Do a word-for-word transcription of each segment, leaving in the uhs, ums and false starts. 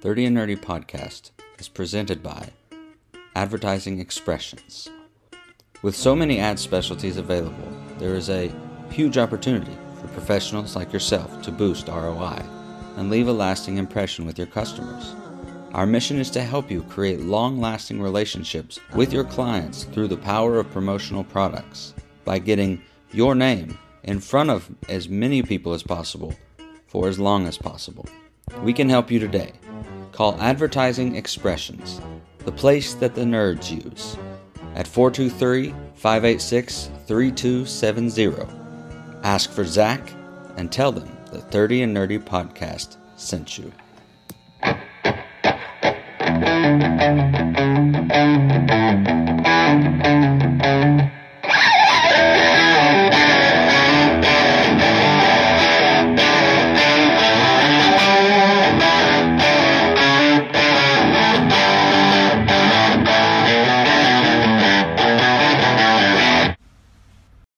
thirty and Nerdy Podcast is presented by Advertising Expressions. With so many ad specialties available, there is a huge opportunity for professionals like yourself to boost R O I and leave a lasting impression with your customers. Our mission is to help you create long-lasting relationships with your clients through the power of promotional products by getting your name in front of as many people as possible for as long as possible. We can help you today. Call Advertising Expressions, the place that the nerds use, at four two three, five eight six, three two seven zero. Ask for Zach and tell them the thirty and Nerdy Podcast sent you.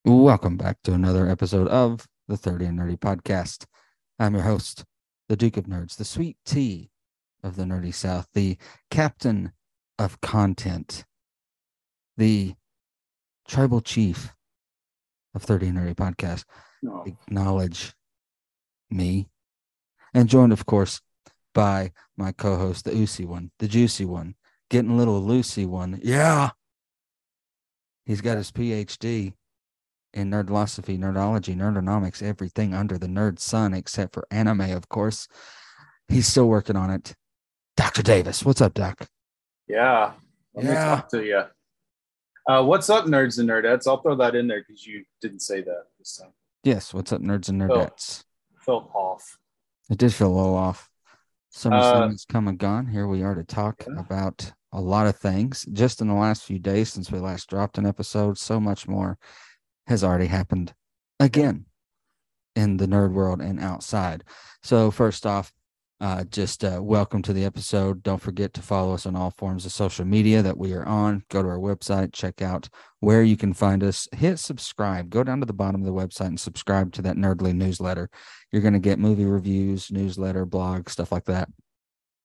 Welcome back to another episode of the thirty and Nerdy Podcast. I'm your host, the Duke of Nerds, the sweet tea of the Nerdy South, the captain of content, the tribal chief of thirty and Nerdy Podcast. No. Acknowledge me. And joined, of course, by my co-host, the oozy one, the juicy one, getting a little loosey one. Yeah. He's got his P H D in nerd philosophy, nerdology, nerdonomics, everything under the nerd sun, except for anime, of course. He's still working on it. Doctor Davis, what's up, Doc? Yeah, let yeah. me talk to you. Uh, what's up, nerds and nerdettes? I'll throw that in there because you didn't say that this time. Yes, what's up, nerds and nerdettes? Felt, felt off. It did feel a little off. SummerSlam's uh, come and gone. Here we are to talk yeah. about a lot of things. Just in the last few days since we last dropped an episode, so much more has already happened again in the nerd world and outside. So first off, uh, just uh, welcome to the episode. Don't forget to follow us on all forms of social media that we are on. Go to our website, check out where you can find us. Hit subscribe. Go down to the bottom of the website and subscribe to that nerdly newsletter. You're going to get movie reviews, newsletter, blog, stuff like that.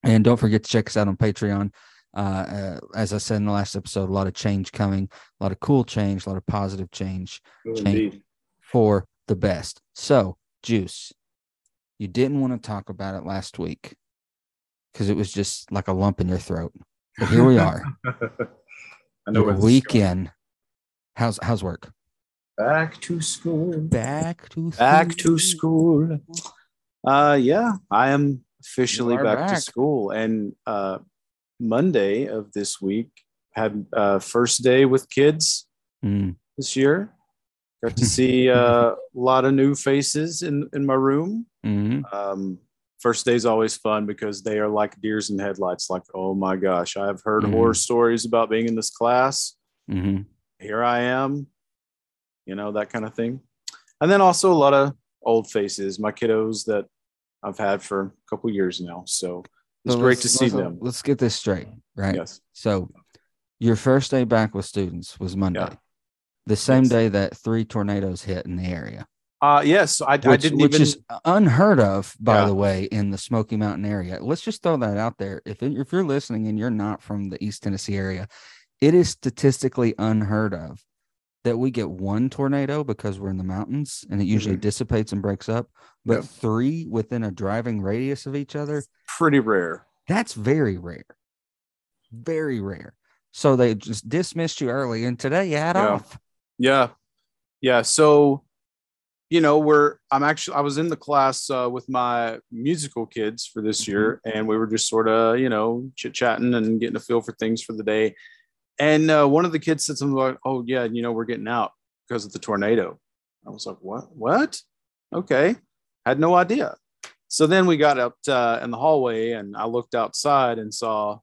And don't forget to check us out on Patreon. Uh, uh, as I said in the last episode, a lot of change coming, a lot of cool change, a lot of positive change, oh, change for the best. So, Juice, you didn't want to talk about it last week because it was just like a lump in your throat. But here we are. I know where weekend. How's how's work? Back to school. Back to school. Back to school. Uh, yeah, I am officially back, back to school, and uh. Monday of this week had uh first day with kids mm. this year. Got to see uh, a lot of new faces in in my room. Mm-hmm. Um, first day is always fun because they are like deers in headlights. Like, oh my gosh, I've heard mm-hmm. horror stories about being in this class. Mm-hmm. Here I am, you know, that kind of thing. And then also a lot of old faces, my kiddos that I've had for a couple years now. So It's so great to see them. Let's get this straight, right? Yes. So your first day back with students was Monday, yeah. the same yes. day that three tornadoes hit in the area. Uh, yes, I, which, I didn't which even... Which is unheard of, by yeah. the way, in the Smoky Mountain area. Let's just throw that out there. If, it, if you're listening and you're not from the East Tennessee area, it is statistically unheard of that we get one tornado because we're in the mountains and it usually mm-hmm. dissipates and breaks up, but yeah. three within a driving radius of each other. Pretty rare. That's very rare. Very rare. So they just dismissed you early and today you had yeah. off. Yeah. Yeah. So, you know, we're, I'm actually, I was in the class uh, with my musical kids for this mm-hmm. year, and we were just sort of, you know, chit chatting and getting a feel for things for the day. And uh, one of the kids said something like, oh, yeah, you know, we're getting out because of the tornado. I was like, what? What? Okay. Had no idea. So then we got up uh, in the hallway and I looked outside and saw,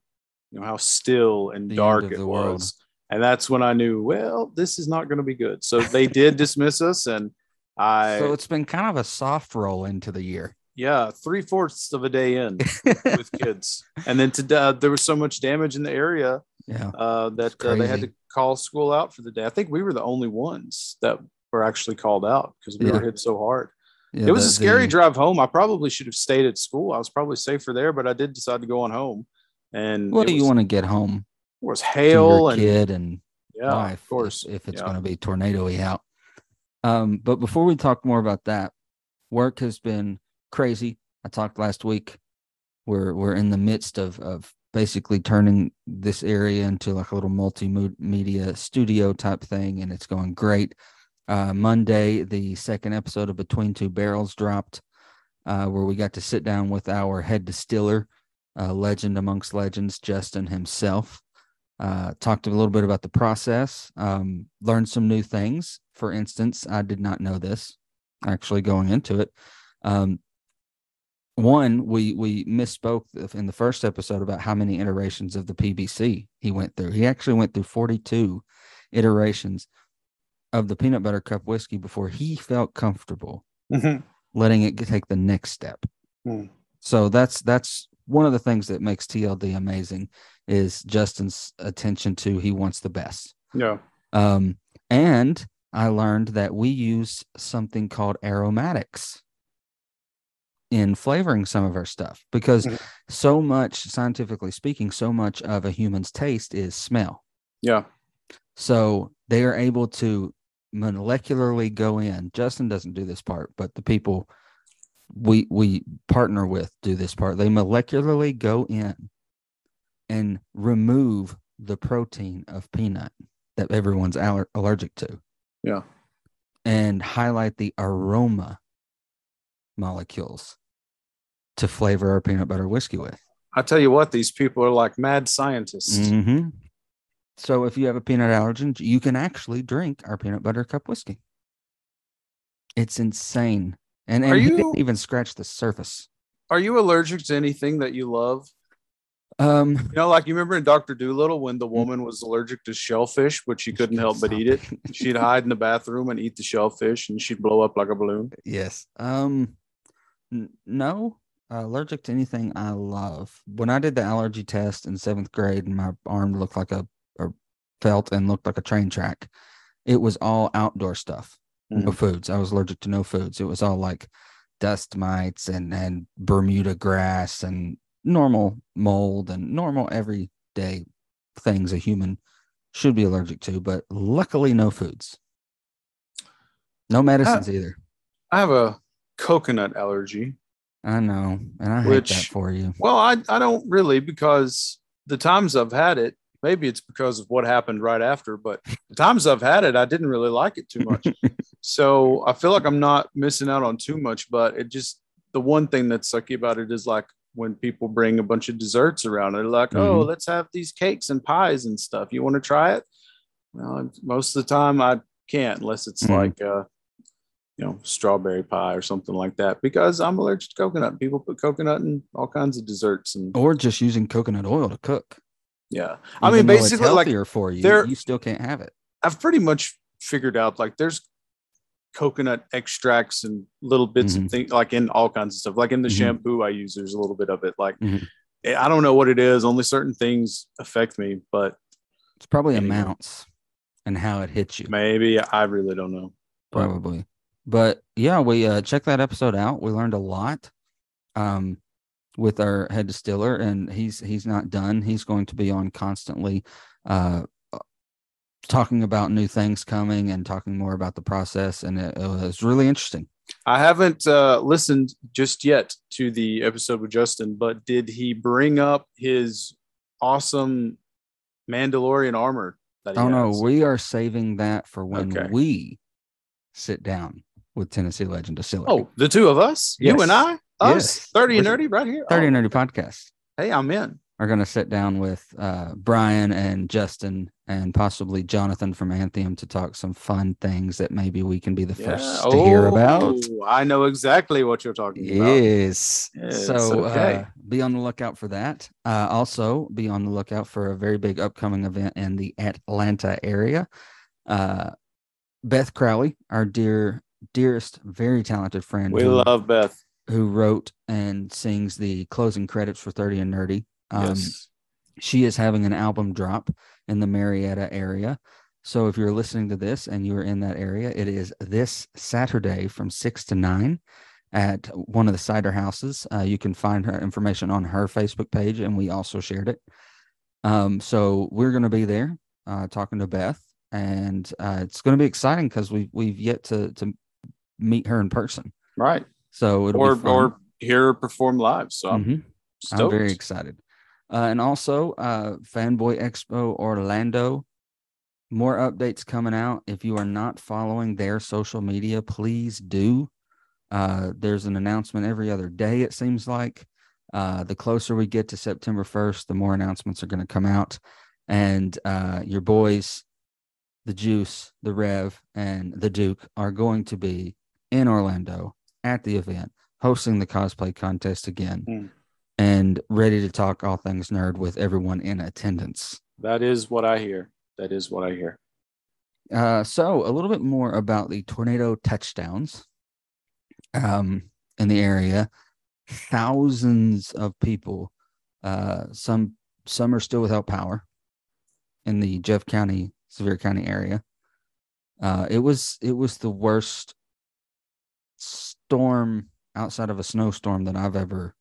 you know, how still and the dark it was. World. And that's when I knew, well, this is not going to be good. So they did dismiss us. And I. So it's been kind of a soft roll into the year. Yeah, three fourths of a day in with kids. And then to, uh, there was so much damage in the area. Yeah, uh, that uh, they had to call school out for the day. I think we were the only ones that were actually called out because we yeah. were hit so hard. Yeah, it was the, a scary the, drive home. I probably should have stayed at school. I was probably safer there, but I did decide to go on home. And what do was, you want to get home? It was hail and kid and yeah, life, of course, if, if it's yeah. going to be tornado-y out. Um, but before we talk more about that, work has been crazy. I talked last week. We're we're in the midst of of basically turning this area into like a little multimedia studio type thing, and it's going great. Uh, Monday, the second episode of Between Two Barrels dropped, uh, where we got to sit down with our head distiller, uh, legend amongst legends, Justin himself. Uh, talked a little bit about the process, um, learned some new things. For instance, I did not know this actually going into it. Um, one, we we misspoke in the first episode about how many iterations of the P B C he went through. He actually went through forty-two iterations of the peanut butter cup whiskey before he felt comfortable mm-hmm. letting it take the next step. Mm. So that's that's one of the things that makes T L D amazing is Justin's attention to he wants the best. Yeah. Um, and I learned that we use something called aromatics in flavoring some of our stuff because mm-hmm. so much, scientifically speaking, so much of a human's taste is smell. Yeah. So they are able to molecularly go in. Justin doesn't do this part, but the people we we partner with do this part. They molecularly go in and remove the protein of peanut that everyone's aller- allergic to. Yeah. And highlight the aroma molecules to flavor our peanut butter whiskey with. I tell you what, these people are like mad scientists. Mm-hmm. So if you have a peanut allergen, you can actually drink our peanut butter cup whiskey. It's insane. And, and you, you didn't even scratch the surface. Are you allergic to anything that you love? Um, you know, like you remember in Doctor Dolittle when the woman was allergic to shellfish, but she couldn't help but eat it. She'd hide in the bathroom and eat the shellfish and she'd blow up like a balloon. Yes. Um, n- no, uh, allergic to anything I love. When I did the allergy test in seventh grade and my arm looked like a or felt and looked like a train track, it was all outdoor stuff. Mm-hmm. No foods. I was allergic to no foods. It was all like dust mites and, and Bermuda grass and normal mold and normal everyday things a human should be allergic to, but luckily no foods. No medicines I, either. I have a coconut allergy. I know. And I which, hate that for you. Well, I, I don't really because the times I've had it, maybe it's because of what happened right after, but the times I've had it, I didn't really like it too much. So I feel like I'm not missing out on too much, but it just, the one thing that's sucky about it is like when people bring a bunch of desserts around, they're like, mm-hmm. oh, let's have these cakes and pies and stuff. You want to try it? Well, most of the time I can't unless it's mm-hmm. like, uh, you know, strawberry pie or something like that, because I'm allergic to coconut. People put coconut in all kinds of desserts. and Or just using coconut oil to cook. Yeah. I Even mean, basically it's like for you, there, you still can't have it. I've pretty much figured out like there's coconut extracts and little bits mm-hmm. of things like in all kinds of stuff, like in the mm-hmm. shampoo I use, there's a little bit of it. Like, mm-hmm. I don't know what it is. Only certain things affect me, but it's probably anyway. amounts and how it hits you. Maybe. I really don't know. Probably. But yeah, we uh, checked that episode out. We learned a lot. Um, with our head distiller, and he's he's not done. He's going to be on constantly uh, talking about new things coming and talking more about the process, and it, it was really interesting. I haven't uh, listened just yet to the episode with Justin, but did he bring up his awesome Mandalorian armor? That he oh, has? No, we are saving that for when okay. we sit down with Tennessee Legend Distillery. Oh, the two of us? Yes. You and I? Us, yes. thirty and Nerdy right here. thirty oh. and Nerdy podcast. Hey, I'm in. Are going to sit down with uh, Brian and Justin and possibly Jonathan from Anthem to talk some fun things that maybe we can be the yeah. first oh, to hear about. I know exactly what you're talking yes. about. Yes. So okay. uh, be on the lookout for that. Uh, also be on the lookout for a very big upcoming event in the Atlanta area. Uh, Beth Crowley, our dear, dearest, very talented friend. We who, love Beth. Who wrote and sings the closing credits for thirty and Nerdy. Um, yes. She is having an album drop in the Marietta area. So if you're listening to this and you're in that area, it is this Saturday from six to nine. at one of the cider houses. Uh, you can find her information on her Facebook page, and we also shared it. Um, so we're going to be there uh, talking to Beth, and uh, it's going to be exciting because we we've yet to to meet her in person. Right. So it'll or be fun. Or hear her perform live. So I'm, mm-hmm. I'm very excited. Uh, and also, uh, Fanboy Expo Orlando. More updates coming out. If you are not following their social media, please do. Uh, there's an announcement every other day, it seems like. Uh, the closer we get to September first, the more announcements are going to come out. And uh, your boys, the Juice, the Rev, and the Duke are going to be in Orlando at the event, hosting the cosplay contest again, mm. and ready to talk all things nerd with everyone in attendance. That is what I hear. That is what I hear. Uh, so a little bit more about the tornado touchdowns um, in the area. Thousands of people. Uh, some some are still without power in the Jeff County, Sevier County area. Uh, it was it was the worst storm outside of a snowstorm that I've ever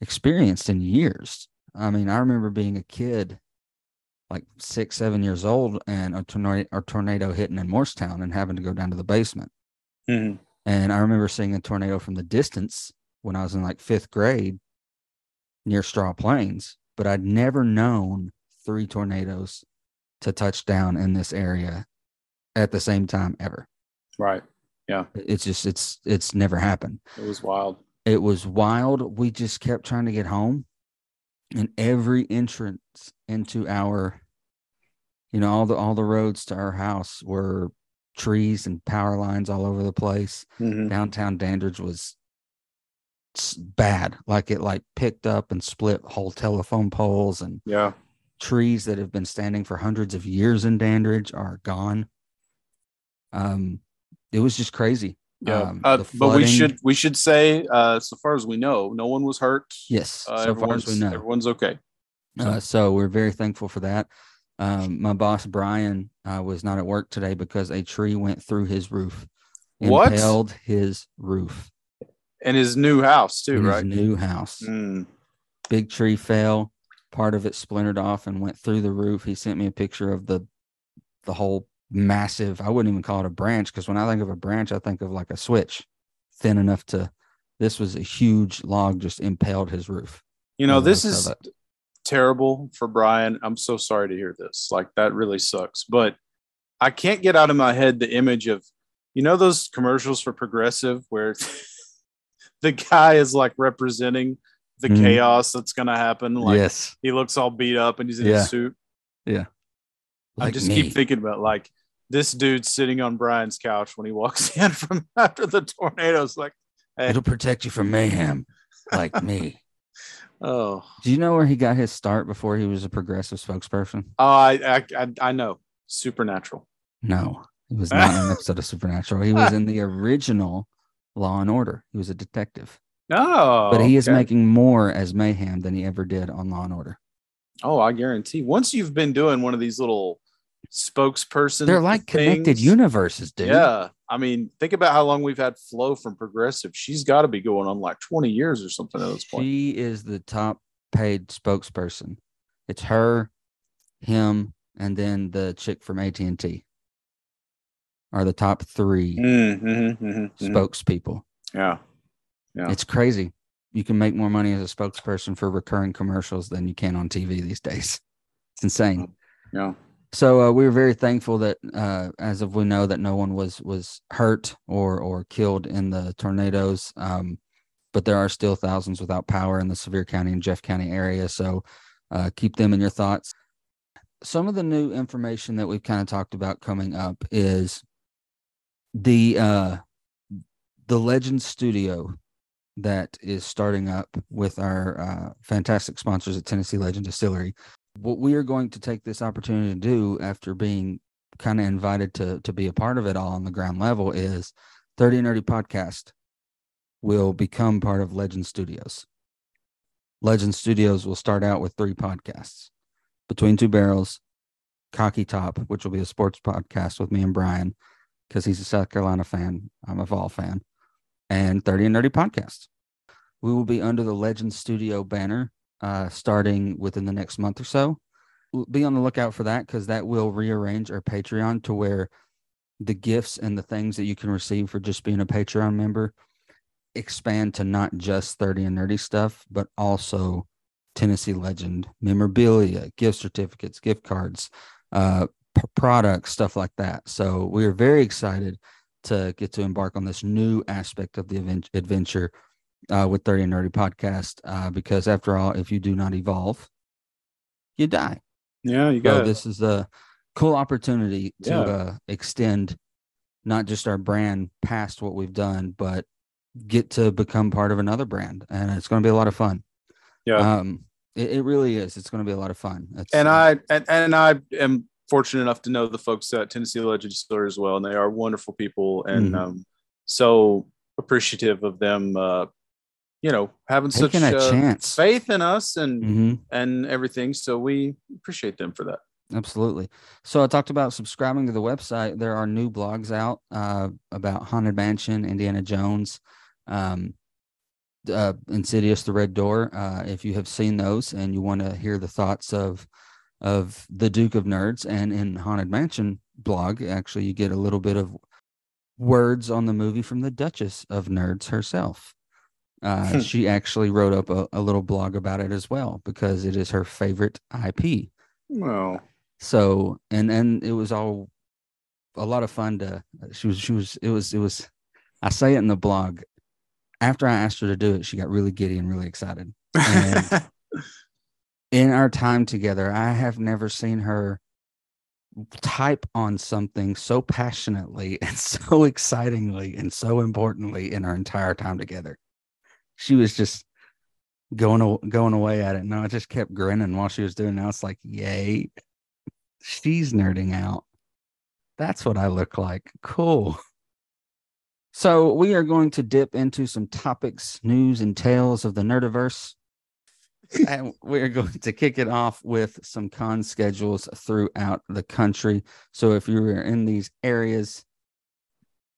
experienced in years. I mean, I remember being a kid, like six, seven years old, and a tornado, a tornado hitting in Morristown and having to go down to the basement. Mm-hmm. And I remember seeing a tornado from the distance when I was in like fifth grade near Straw Plains, but I'd never known three tornadoes to touch down in this area at the same time ever. Right. Yeah. It's just, it's, it's never happened. It was wild. It was wild. We just kept trying to get home, and every entrance into our, you know, all the, all the roads to our house were trees and power lines all over the place. Mm-hmm. Downtown Dandridge was bad. Like it like picked up and split whole telephone poles, and yeah, trees that have been standing for hundreds of years in Dandridge are gone. Um, it was just crazy. Yeah, um, uh, but we should we should say, uh, so far as we know, no one was hurt. Yes, uh, so far as we know, everyone's okay. So, uh, so we're very thankful for that. Um, my boss Brian uh, was not at work today because a tree went through his roof, impaled his roof, and his new house too. And right, his new house. Mm. Big tree fell. Part of it splintered off and went through the roof. He sent me a picture of the the whole. Massive, I wouldn't even call it a branch, because when I think of a branch, I think of like a switch thin enough to, this was a huge log just impaled his roof. You know, this is terrible for Brian. I'm so sorry to hear this. Like, that really sucks. But I can't get out of my head the image of, you know, those commercials for Progressive where the guy is like representing the mm. chaos that's going to happen. Like, yes. He looks all beat up and he's in yeah. a suit. Yeah. Like I just me. keep thinking about like, this dude sitting on Brian's couch when he walks in from after the tornado's like, hey. It'll protect you from mayhem, like me. Oh, do you know where he got his start before he was a Progressive spokesperson? Oh, I I, I know. Supernatural. No, it was not an episode of Supernatural. He was in the original Law and Order. He was a detective. Oh, but he is okay. making more as Mayhem than he ever did on Law and Order. Oh, I guarantee. Once you've been doing one of these little spokesperson, they're like things. Connected universes, dude. Yeah, I mean, think about how long we've had Flo from Progressive. She's got to be going on like twenty years or something at this point. She is the top paid spokesperson. It's her, him, and then the chick from A T and T are the top three mm-hmm, mm-hmm, spokespeople. Yeah, yeah, it's crazy. You can make more money as a spokesperson for recurring commercials than you can on T V these days. It's insane. Yeah. So uh, we were very thankful that, uh, as of we know, that no one was was hurt or or killed in the tornadoes. Um, but there are still thousands without power in the Sevier County and Jeff County area. So uh, keep them in your thoughts. Some of the new information that we've kind of talked about coming up is the uh, the Legends Studio that is starting up with our uh, fantastic sponsors at Tennessee Legend Distillery. What we are going to take this opportunity to do after being kind of invited to to be a part of it all on the ground level is thirty and Nerdy Podcast will become part of Legend Studios. Legend Studios will start out with three podcasts: Between Two Barrels, Cocky Top, which will be a sports podcast with me and Brian because he's a South Carolina fan. I'm a Vol fan. and thirty and Nerdy Podcast. We will be under the Legends Studio banner uh, starting within the next month or so. Be on the lookout for that, because that will rearrange our Patreon to where the gifts and the things that you can receive for just being a Patreon member expand to not just thirty and Nerdy stuff, but also Tennessee Legend memorabilia, gift certificates, gift cards, uh, p- products, stuff like that. So we are very excited to get to embark on this new aspect of the event- adventure uh, with thirty and Nerdy Podcast, uh, because after all, if you do not evolve, you die. Yeah, you got so it. This is a cool opportunity to yeah. uh, extend not just our brand past what we've done, but get to become part of another brand. And it's going to be a lot of fun. Yeah, um, it, it really is. It's going to be a lot of fun. It's, and I and, and I am fortunate enough to know the folks at Tennessee Legislature as well, and they are wonderful people, and mm-hmm. um, so appreciative of them. Uh, you know, having Taking such a uh, chance. faith in us and mm-hmm. and everything. So we appreciate them for that. Absolutely. So I talked about subscribing to the website. There are new blogs out uh, about Haunted Mansion, Indiana Jones, um, uh, Insidious, The Red Door. Uh, if you have seen those and you want to hear the thoughts of of the Duke of Nerds, and in Haunted Mansion blog, actually, you get a little bit of words on the movie from the Duchess of Nerds herself. Uh, she actually wrote up a, a little blog about it as well, because it is her favorite I P. Well, so and and it was all a lot of fun to. She was she was it was it was. I say it in the blog. After I asked her to do it, she got really giddy and really excited. And in our time together, I have never seen her type on something so passionately and so excitingly and so importantly in our entire time together. She was just going going away at it. No, I just kept grinning while she was doing it. I was like, yay, she's nerding out. That's what I look like. Cool. So we are going to dip into some topics, news, and tales of the Nerdiverse. And we're going to kick it off with some con schedules throughout the country. So if you are in these areas,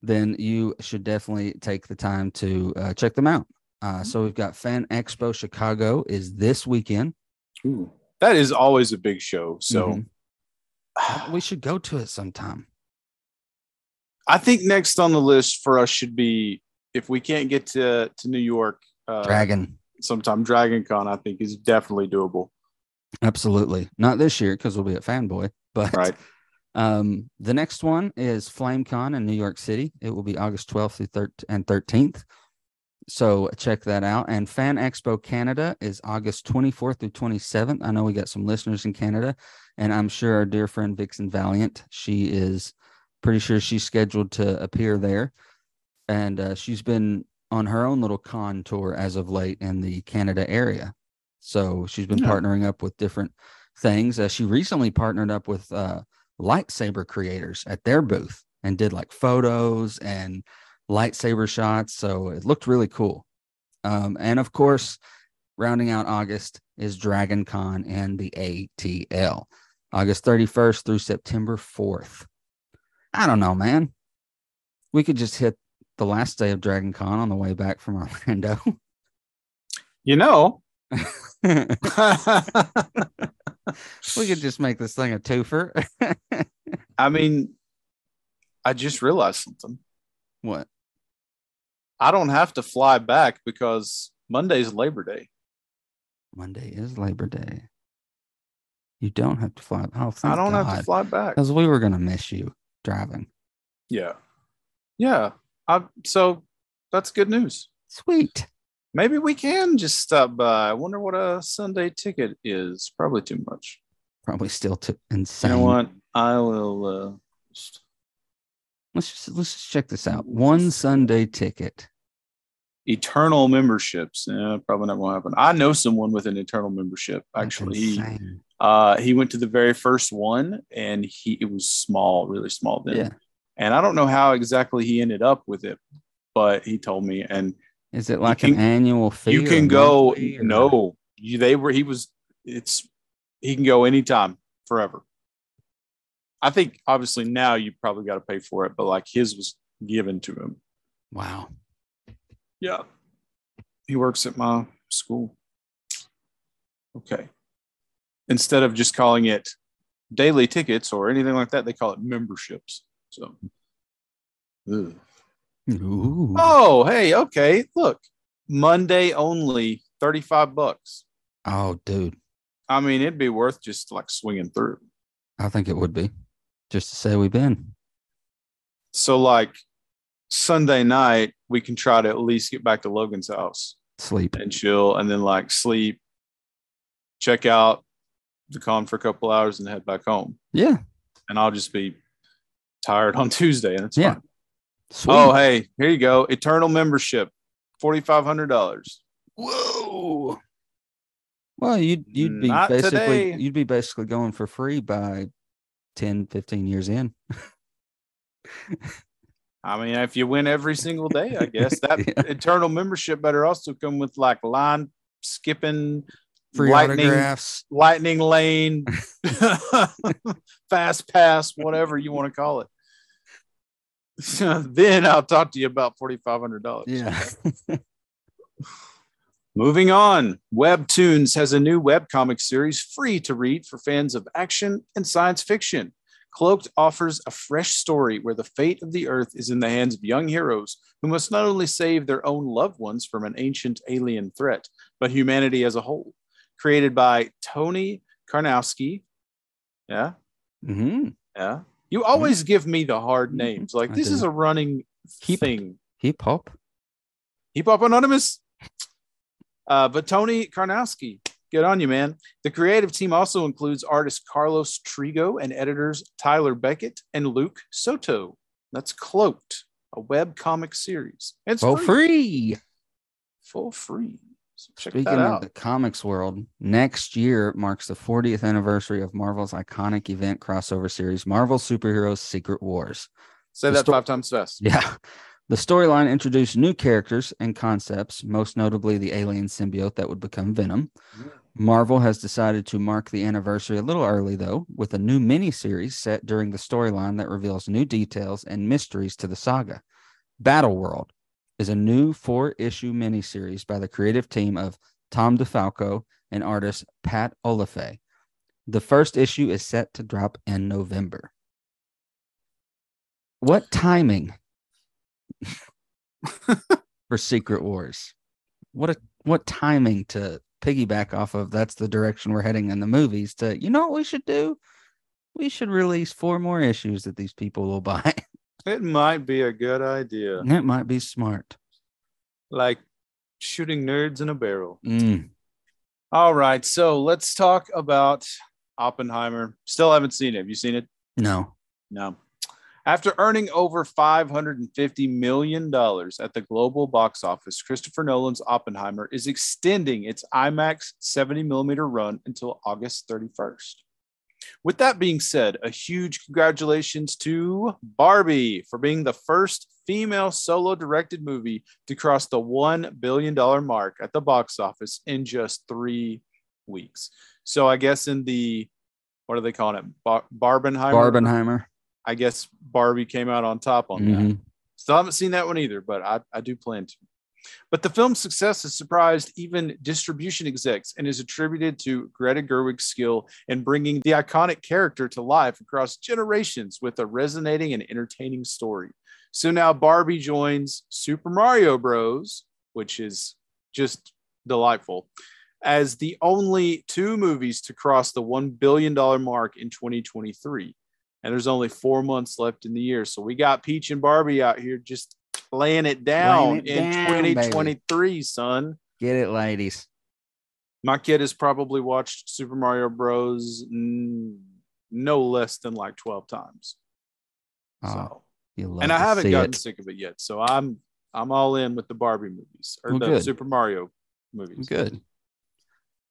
then you should definitely take the time to uh, check them out. Uh, so we've got Fan Expo Chicago is this weekend. Ooh, that is always a big show. So mm-hmm. we should go to it sometime. I think next on the list for us should be, if we can't get to, to New York, uh, Dragon sometime. Dragon Con, I think, is definitely doable. Absolutely. Not this year, because we'll be at Fanboy. But right. um, the next one is Flame Con in New York City. It will be August twelfth through thirteenth. So check that out. And Fan Expo Canada is August twenty-fourth through twenty-seventh. I know we got some listeners in Canada, and I'm sure our dear friend Vixen Valiant, she is pretty sure she's scheduled to appear there. And uh, she's been on her own little con tour as of late in the Canada area. So she's been yeah. partnering up with different things. Uh, she recently partnered up with uh, lightsaber creators at their booth and did like photos and lightsaber shots, so it looked really cool. Um, and of course, rounding out August is Dragon Con and the A T L, August thirty-first through September fourth. I don't know, man. We could just hit the last day of Dragon Con on the way back from Orlando. You know, we could just make this thing a twofer. I mean, I just realized something. What? I don't have to fly back because Monday's Labor Day. Monday is Labor Day. You don't have to fly. Oh, thank I don't God. have to fly back. Because we were going to miss you driving. Yeah. Yeah. I, so that's good news. Sweet. Maybe we can just stop by. I wonder what a Sunday ticket is. Probably too much. Probably still too insane. You know what? I will... Uh, just... Let's just let's just check this out. One Sunday ticket, eternal memberships. Yeah, probably not going to happen. I know someone with an eternal membership. Actually, he, uh, he went to the very first one, and he it was small, really small then. Yeah. And I don't know how exactly he ended up with it, but he told me. And is it like can, an annual fee? You can go. No, you, they were. He was. It's. He can go anytime, forever. I think obviously now you probably got to pay for it, but like his was given to him. Wow. Yeah. He works at my school. Okay. Instead of just calling it daily tickets or anything like that, they call it memberships. So. Ugh. Ooh. Oh, hey, okay. Look, Monday only, thirty-five bucks. Oh, dude. I mean, it'd be worth just like swinging through. I think it would be, just to say we've been. So, like, Sunday night, we can try to at least get back to Logan's house. Sleep. And chill, and then, like, sleep, check out the con for a couple hours, and head back home. Yeah. And I'll just be tired on Tuesday, and it's yeah. fine. Sweet. Oh, hey, here you go. Eternal membership, forty-five hundred dollars. Whoa. Well, you'd you'd be Not basically today. you'd be basically going for free by ten, fifteen years in. I mean, if you win every single day, I guess that yeah. eternal membership better also come with like line skipping, free lightning, autographs, lightning lane, fast pass, whatever you want to call it. Then I'll talk to you about forty-five hundred dollars. Yeah. Moving on. WebToons has a new webcomic series free to read for fans of action and science fiction. Cloaked offers a fresh story where the fate of the Earth is in the hands of young heroes who must not only save their own loved ones from an ancient alien threat, but humanity as a whole. Created by Tony Karnowski. Yeah. Mm-hmm. Yeah. You always give me the hard names. Like, this is a running hip, thing. Hip hop. Hip hop anonymous. Uh, but Tony Karnowski, good on you, man. The creative team also includes artist Carlos Trigo and editors Tyler Beckett and Luke Soto. That's Cloaked, a web comic series. It's for free. free. For free. So check Speaking that out. Of the comics world, next year marks the fortieth anniversary of Marvel's iconic event crossover series, Marvel Superheroes Secret Wars. Say the that sto- five times fast. Yeah. The storyline introduced new characters and concepts, most notably the alien symbiote that would become Venom. Yeah. Marvel has decided to mark the anniversary a little early, though, with a new miniseries set during the storyline that reveals new details and mysteries to the saga. Battleworld is a new four-issue miniseries by the creative team of Tom DeFalco and artist Pat Olafe. The first issue is set to drop in November. What timing for Secret Wars? What a what timing to piggyback off of. That's the direction we're heading in the movies. To, you know what we should do? We should release four more issues that these people will buy. It might be a good idea. It might be smart. Like shooting nerds in a barrel. Mm. All right. So let's talk about Oppenheimer. Still haven't seen it. Have you seen it? No. No. After earning over five hundred fifty million dollars at the global box office, Christopher Nolan's Oppenheimer is extending its IMAX seventy millimeter run until August thirty-first. With that being said, a huge congratulations to Barbie for being the first female solo-directed movie to cross the one billion dollars mark at the box office in just three weeks. So I guess in the, what are they calling it? Bar- Barbenheimer? Barbenheimer. I guess Barbie came out on top on mm-hmm. that. Still haven't seen that one either, but I, I do plan to. But the film's success has surprised even distribution execs and is attributed to Greta Gerwig's skill in bringing the iconic character to life across generations with a resonating and entertaining story. So now Barbie joins Super Mario Bros., which is just delightful, as the only two movies to cross the one billion dollars mark in twenty twenty-three. And there's only four months left in the year. So we got Peach and Barbie out here just laying it down Laying it in down, twenty twenty-three, baby. Son. Get it, ladies. My kid has probably watched Super Mario Bros. N- no less than like twelve times. Oh, so, and I haven't gotten it. sick of it yet. So I'm I'm all in with the Barbie movies or well, the good. Super Mario movies. Good.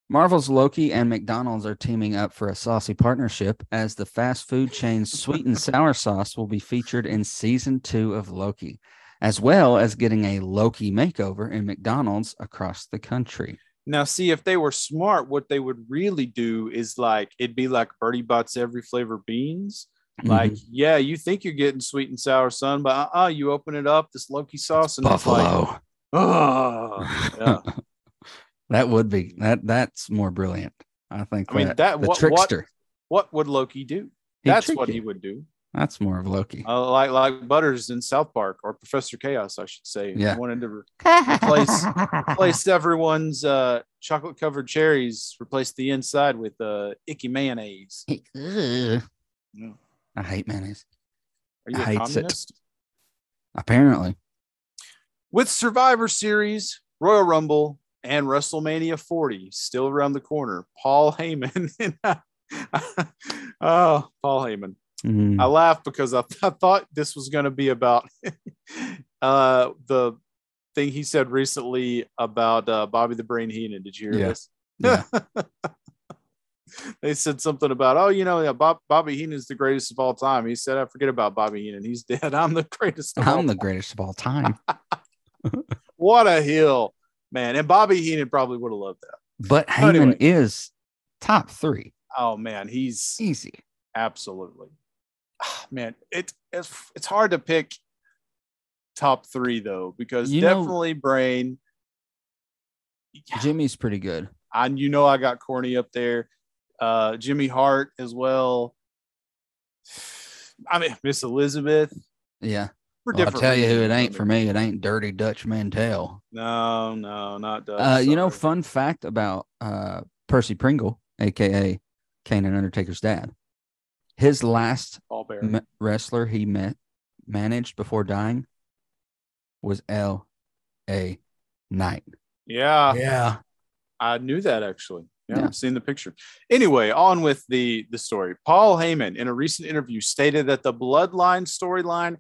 Marvel's Loki and McDonald's are teaming up for a saucy partnership as the fast food chain's sweet and sour sauce will be featured in season two of Loki, as well as getting a Loki makeover in McDonald's across the country. Now, see, if they were smart, what they would really do is like, it'd be like Bertie Bott's Every Flavor Beans. Mm-hmm. Like, yeah, you think you're getting sweet and sour, son, but uh-uh, you open it up, this Loki sauce, it's and buffalo. It's like Oh, yeah. That would be that. That's more brilliant. I think. I that, mean, that the what, trickster. What, what would Loki do? He'd that's what you. he would do. That's more of Loki. Uh, like like Butters in South Park, or Professor Chaos, I should say. Yeah. He wanted to re- replace replace everyone's uh, chocolate covered cherries. Replace the inside with uh, icky mayonnaise. Yeah. I hate mayonnaise. Are you I a hate communist? It. Apparently. With Survivor Series, Royal Rumble, and WrestleMania forty still around the corner, Paul Heyman. Oh, Paul Heyman. Mm-hmm. I laughed because I, th- I thought this was going to be about uh, the thing he said recently about uh, Bobby the Brain Heenan. Did you hear yeah. this? Yeah. They said something about, oh, you know, Bob, Bobby Heenan is the greatest of all time. He said, I forget about Bobby Heenan. He's dead. I'm the greatest. Of I'm all the time. greatest of all time. What a heel, man. And Bobby Heenan probably would have loved that. But Heyman anyway. is top three. Oh, man. He's easy. Absolutely. Oh, man, it, it's it's hard to pick top three, though, because you definitely know, Brain. Yeah. Jimmy's pretty good. I, you know, I got Corny up there. Uh, Jimmy Hart as well. I mean, Miss Elizabeth. Yeah. Well, I'll tell you who it ain't for me. It ain't Dirty Dutch Mantel. No, no, not Dutch. Uh, you know, fun fact about uh, Percy Pringle, a k a. Kane and Undertaker's dad. His last m- wrestler he met, managed before dying was L A Knight. Yeah. Yeah. I knew that, actually. Yeah, yeah. I've seen the picture. Anyway, on with the, the story. Paul Heyman, in a recent interview, stated that the Bloodline storyline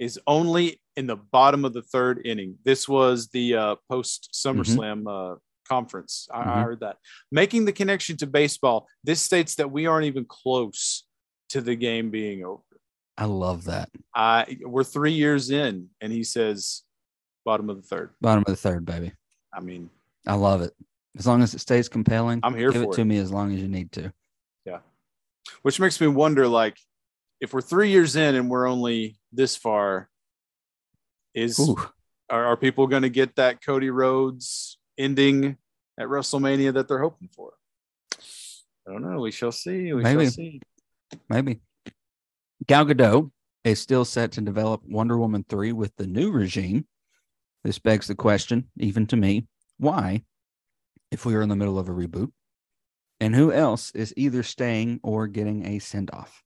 is only in the bottom of the third inning. This was the uh, post-SummerSlam mm-hmm. uh, conference. I, mm-hmm. I heard that. Making the connection to baseball, this states that we aren't even close to the game being over. I love that. I We're three years in, and he says bottom of the third. Bottom of the third, baby. I mean. I love it. As long as it stays compelling, I'm here give for it, it to me as long as you need to. Yeah. Which makes me wonder, like, if we're three years in and we're only this far, is are, are people going to get that Cody Rhodes ending at WrestleMania that they're hoping for? I don't know. We shall see. We Maybe. shall see. Maybe. Gal Gadot is still set to develop Wonder Woman three with the new regime. This begs the question, even to me, why? If we are in the middle of a reboot, and who else is either staying or getting a send off?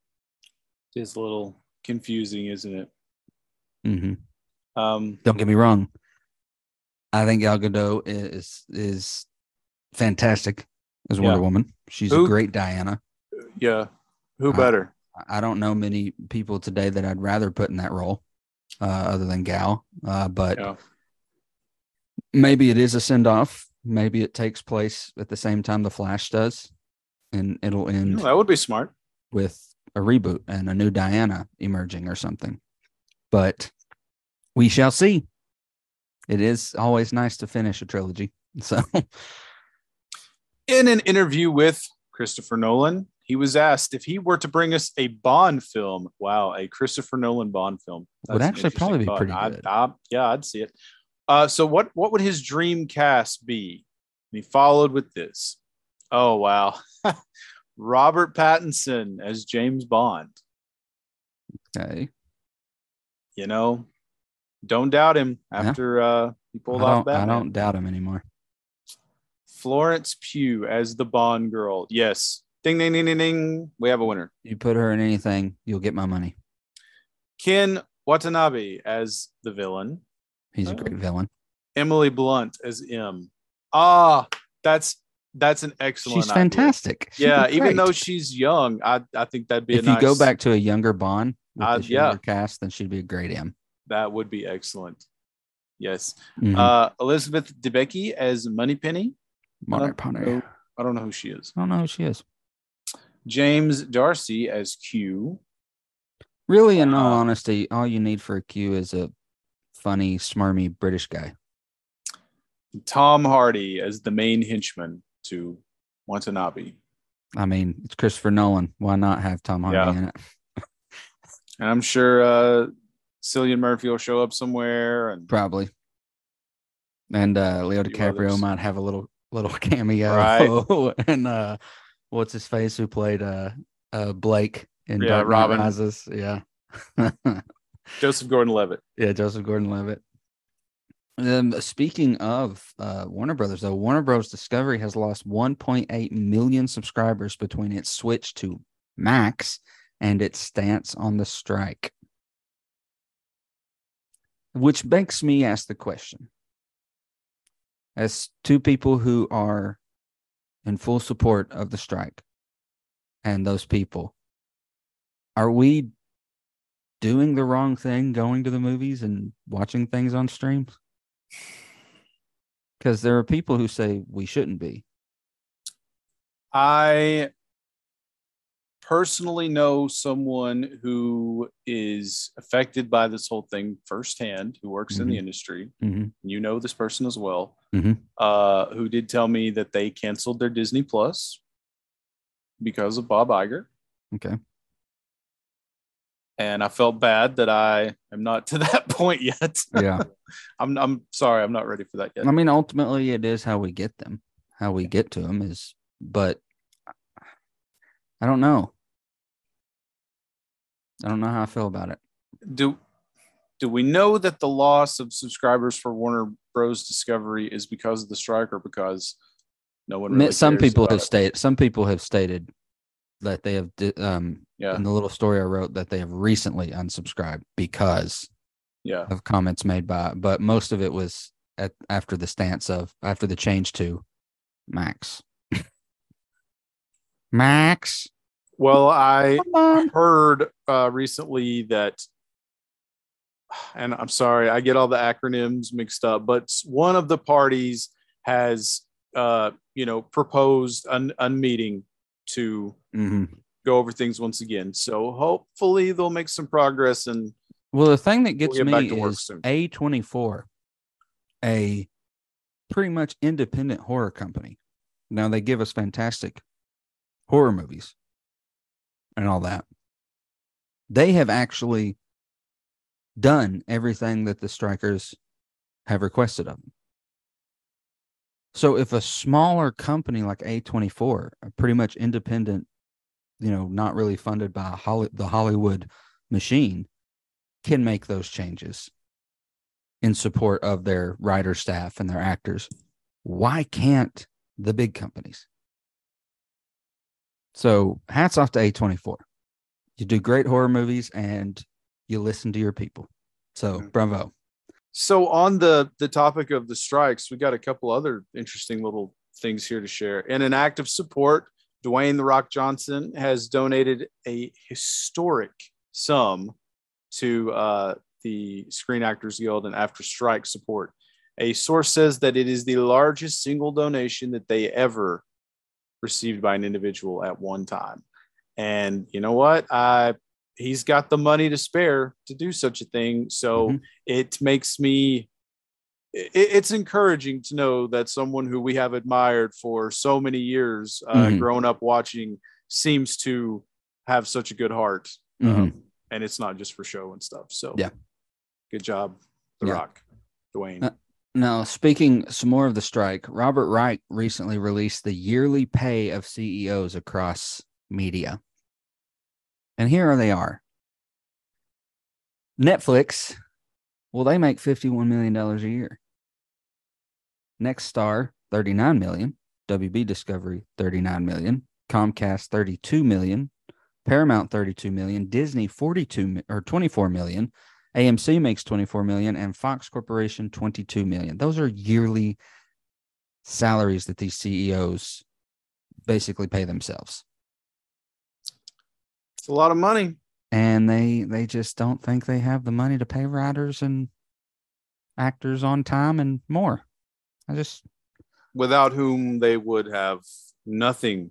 It's a little confusing, isn't it? Mm-hmm. Um, Don't get me wrong. I think Gal Gadot is is fantastic as Wonder yeah. Woman. She's who, a great Diana. Yeah. Who better? I, I don't know many people today that I'd rather put in that role, uh, other than Gal. Uh, but yeah. maybe it is a send off. Maybe it takes place at the same time The Flash does, and it'll end. Oh, that would be smart. With a reboot and a new Diana emerging or something. But we shall see. It is always nice to finish a trilogy. So, in an interview with Christopher Nolan, he was asked if he were to bring us a Bond film. Wow, a Christopher Nolan Bond film. That's would actually probably be thought. pretty good. I, I, yeah, I'd see it. Uh, so what, what would his dream cast be? And he followed with this. Oh, wow. Robert Pattinson as James Bond. Okay. You know, don't doubt him after yeah. uh, he pulled off Batman. I don't doubt him anymore. Florence Pugh as the Bond girl. Yes. Ding, ding, ding, ding, ding. We have a winner. You put her in anything, you'll get my money. Ken Watanabe as the villain. He's a great villain. Emily Blunt as M. Ah, that's that's an excellent. She's idea. fantastic. She'd yeah, even though she's young, I I think that'd be. If a nice, you go back to a younger Bond with uh, the yeah. younger cast, then she'd be a great M. That would be excellent. Yes, mm-hmm. uh, Elizabeth Debicki as Moneypenny. Moneypenny. I don't know who she is. I don't know who she is. James Darcy as Q. Really, in all uh, honesty, all you need for a Q is a funny, smarmy British guy. Tom Hardy as the main henchman to Watanabe. I mean, it's Christopher Nolan. Why not have Tom Hardy yeah. in it? And I'm sure uh, Cillian Murphy will show up somewhere. And probably. and uh, Leo DiCaprio others. might have a little little cameo. Right. And uh, what's his face who played uh, uh, Blake in yeah, Dark Robin Rises? Yeah, Joseph Gordon-Levitt. Yeah, Joseph Gordon-Levitt. Um, speaking of uh, Warner Brothers, though, Warner Bros. Discovery has lost one point eight million subscribers between its switch to Max and its stance on the strike. Which makes me ask the question. As two people who are in full support of the strike and those people, are we doing the wrong thing going to the movies and watching things on streams? Because there are people who say we shouldn't be. I personally know someone who is affected by this whole thing firsthand, who works mm-hmm. in the industry. Mm-hmm. You know this person as well, mm-hmm. uh, who did tell me that they canceled their Disney Plus because of Bob Iger. Okay. And I felt bad that I am not to that point yet. Yeah. I'm I'm sorry. I'm not ready for that yet. I mean, ultimately, it is how we get them. How we get to them is, but I don't know. I don't know how I feel about it. Do, do we know that the loss of subscribers for Warner Bros. Discovery is because of the strike or because no one really Some cares people about have it? stated, some people have stated that they have, um, yeah. in the little story I wrote, that they have recently unsubscribed because yeah. of comments made by, but most of it was at, after the stance of, after the change to Max. Max. Well, I heard uh, recently that, and I'm sorry, I get all the acronyms mixed up, but one of the parties has, uh, you know, proposed an, a meeting to mm-hmm. go over things once again. So hopefully they'll make some progress. And well, the thing that gets we'll get me is A twenty-four, a pretty much independent horror company. Now they give us fantastic horror movies and all that. They have actually done everything that the strikers have requested of them. So if a smaller company like A twenty-four, a pretty much independent, you know, not really funded by Holly, the Hollywood machine, can make those changes in support of their writer staff and their actors, why can't the big companies? So hats off to A twenty-four. You do great horror movies and you listen to your people. So bravo. So on the, the topic of the strikes, we got a couple other interesting little things here to share. In an act of support, Dwayne The Rock Johnson has donated a historic sum to uh, the Screen Actors Guild and After Strike support. A source says that it is the largest single donation that they ever received by an individual at one time. And you know what? I he's got the money to spare to do such a thing. So mm-hmm. it makes me, it, it's encouraging to know that someone who we have admired for so many years, uh, mm-hmm. growing up watching, seems to have such a good heart. Mm-hmm. Um, and it's not just for show and stuff. So yeah, good job, The yeah. Rock, Dwayne. Uh- Now, speaking some more of the strike, Robert Reich recently released the yearly pay of C E Os across media. And here they are. Netflix, well, they make fifty-one million dollars a year. Nextstar, thirty-nine million dollars. W B Discovery, thirty-nine million dollars. Comcast, thirty-two million dollars. Paramount, thirty-two million dollars. Disney, forty-two or twenty-four million dollars. A M C makes twenty-four million dollars and Fox Corporation twenty-two million dollars. Those are yearly salaries that these C E Os basically pay themselves. It's a lot of money. And they they just don't think they have the money to pay writers and actors on time and more. I just without whom they would have nothing.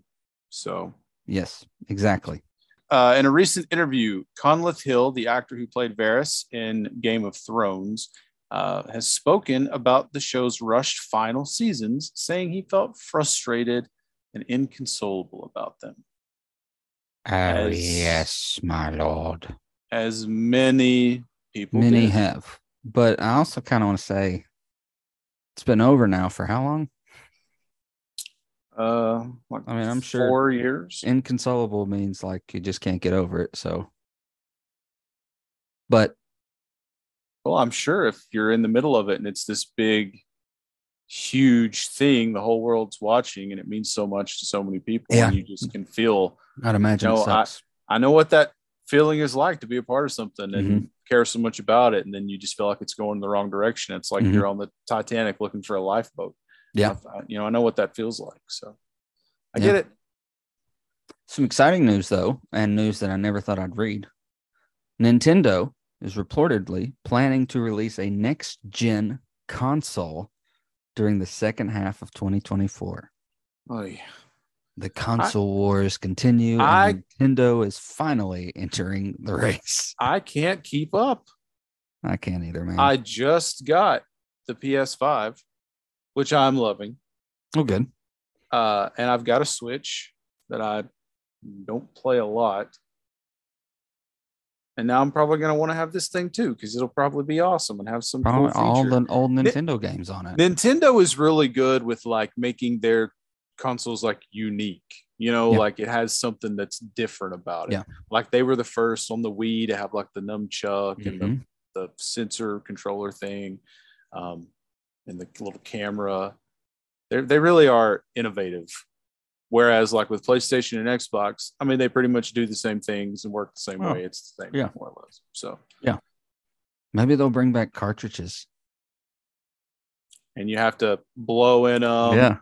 So yes, exactly. Uh, in a recent interview, Conleth Hill, the actor who played Varys in Game of Thrones, uh, has spoken about the show's rushed final seasons, saying he felt frustrated and inconsolable about them. Oh, as, yes, my lord. As many people Many did. have. But I also kind of want to say It's been over now for how long? Uh, like I mean, I'm sure four years. Inconsolable means like you just can't get over it. So, but well, I'm sure if you're in the middle of it and it's this big, huge thing, the whole world's watching, and it means so much to so many people. Yeah. And you just can feel. I'd imagine. You know, it sucks. I, I know what that feeling is like to be a part of something and mm-hmm. care so much about it, and then you just feel like it's going the wrong direction. It's like mm-hmm. you're on the Titanic looking for a lifeboat. Yeah. I, you know, I know what that feels like. So I yeah. get it. Some exciting news, though, and news that I never thought I'd read. Nintendo is reportedly planning to release a next-gen console during the second half of twenty twenty-four. Oh, yeah. The console I, wars continue, I, and Nintendo is finally entering the race. I can't keep up. I can't either, man. I just got the P S five. Which I'm loving. Oh, good. Uh, and I've got a Switch that I don't play a lot. And now I'm probably going to want to have this thing too, because it'll probably be awesome and have some probably cool all the old Nintendo N- games on it. Nintendo is really good with like making their consoles like unique. You know, yeah. like it has something that's different about it. Yeah. Like they were the first on the Wii to have like the nunchuck mm-hmm. and the, the sensor controller thing. Um, and the little camera. They they really are innovative. Whereas like with PlayStation and Xbox, I mean, they pretty much do the same things and work the same oh, way. It's the same yeah. more or less. So yeah, maybe they'll bring back cartridges. And you have to blow in um yeah.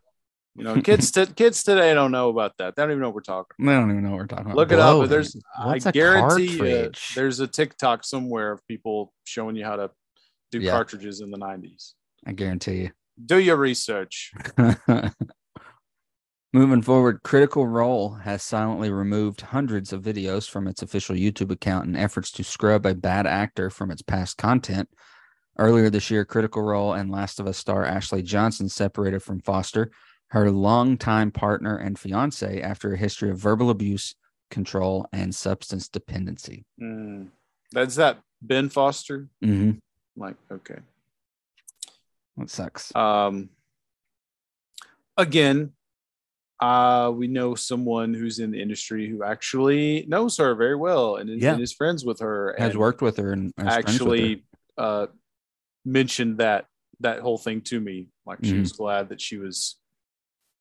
You know, kids to, kids today don't know about that. They don't even know what we're talking about. They don't even know what we're talking about. Look blow it up. But there's What's I guarantee you, there's a TikTok somewhere of people showing you how to do yeah. cartridges in the nineties. I guarantee you. Do your research. Moving forward, Critical Role has silently removed hundreds of videos from its official YouTube account in efforts to scrub a bad actor from its past content. Earlier this year, Critical Role and Last of Us star Ashley Johnson separated from Foster, her longtime partner and fiance, after a history of verbal abuse, control, and substance dependency. Mm. That's that Ben Foster? Mm-hmm. Like, okay. That sucks. Um, again, uh, we know someone who's in the industry who actually knows her very well and is, yeah. and is friends with her. Has and worked with her and actually her. Uh, mentioned that that whole thing to me. Like she mm. was glad that she was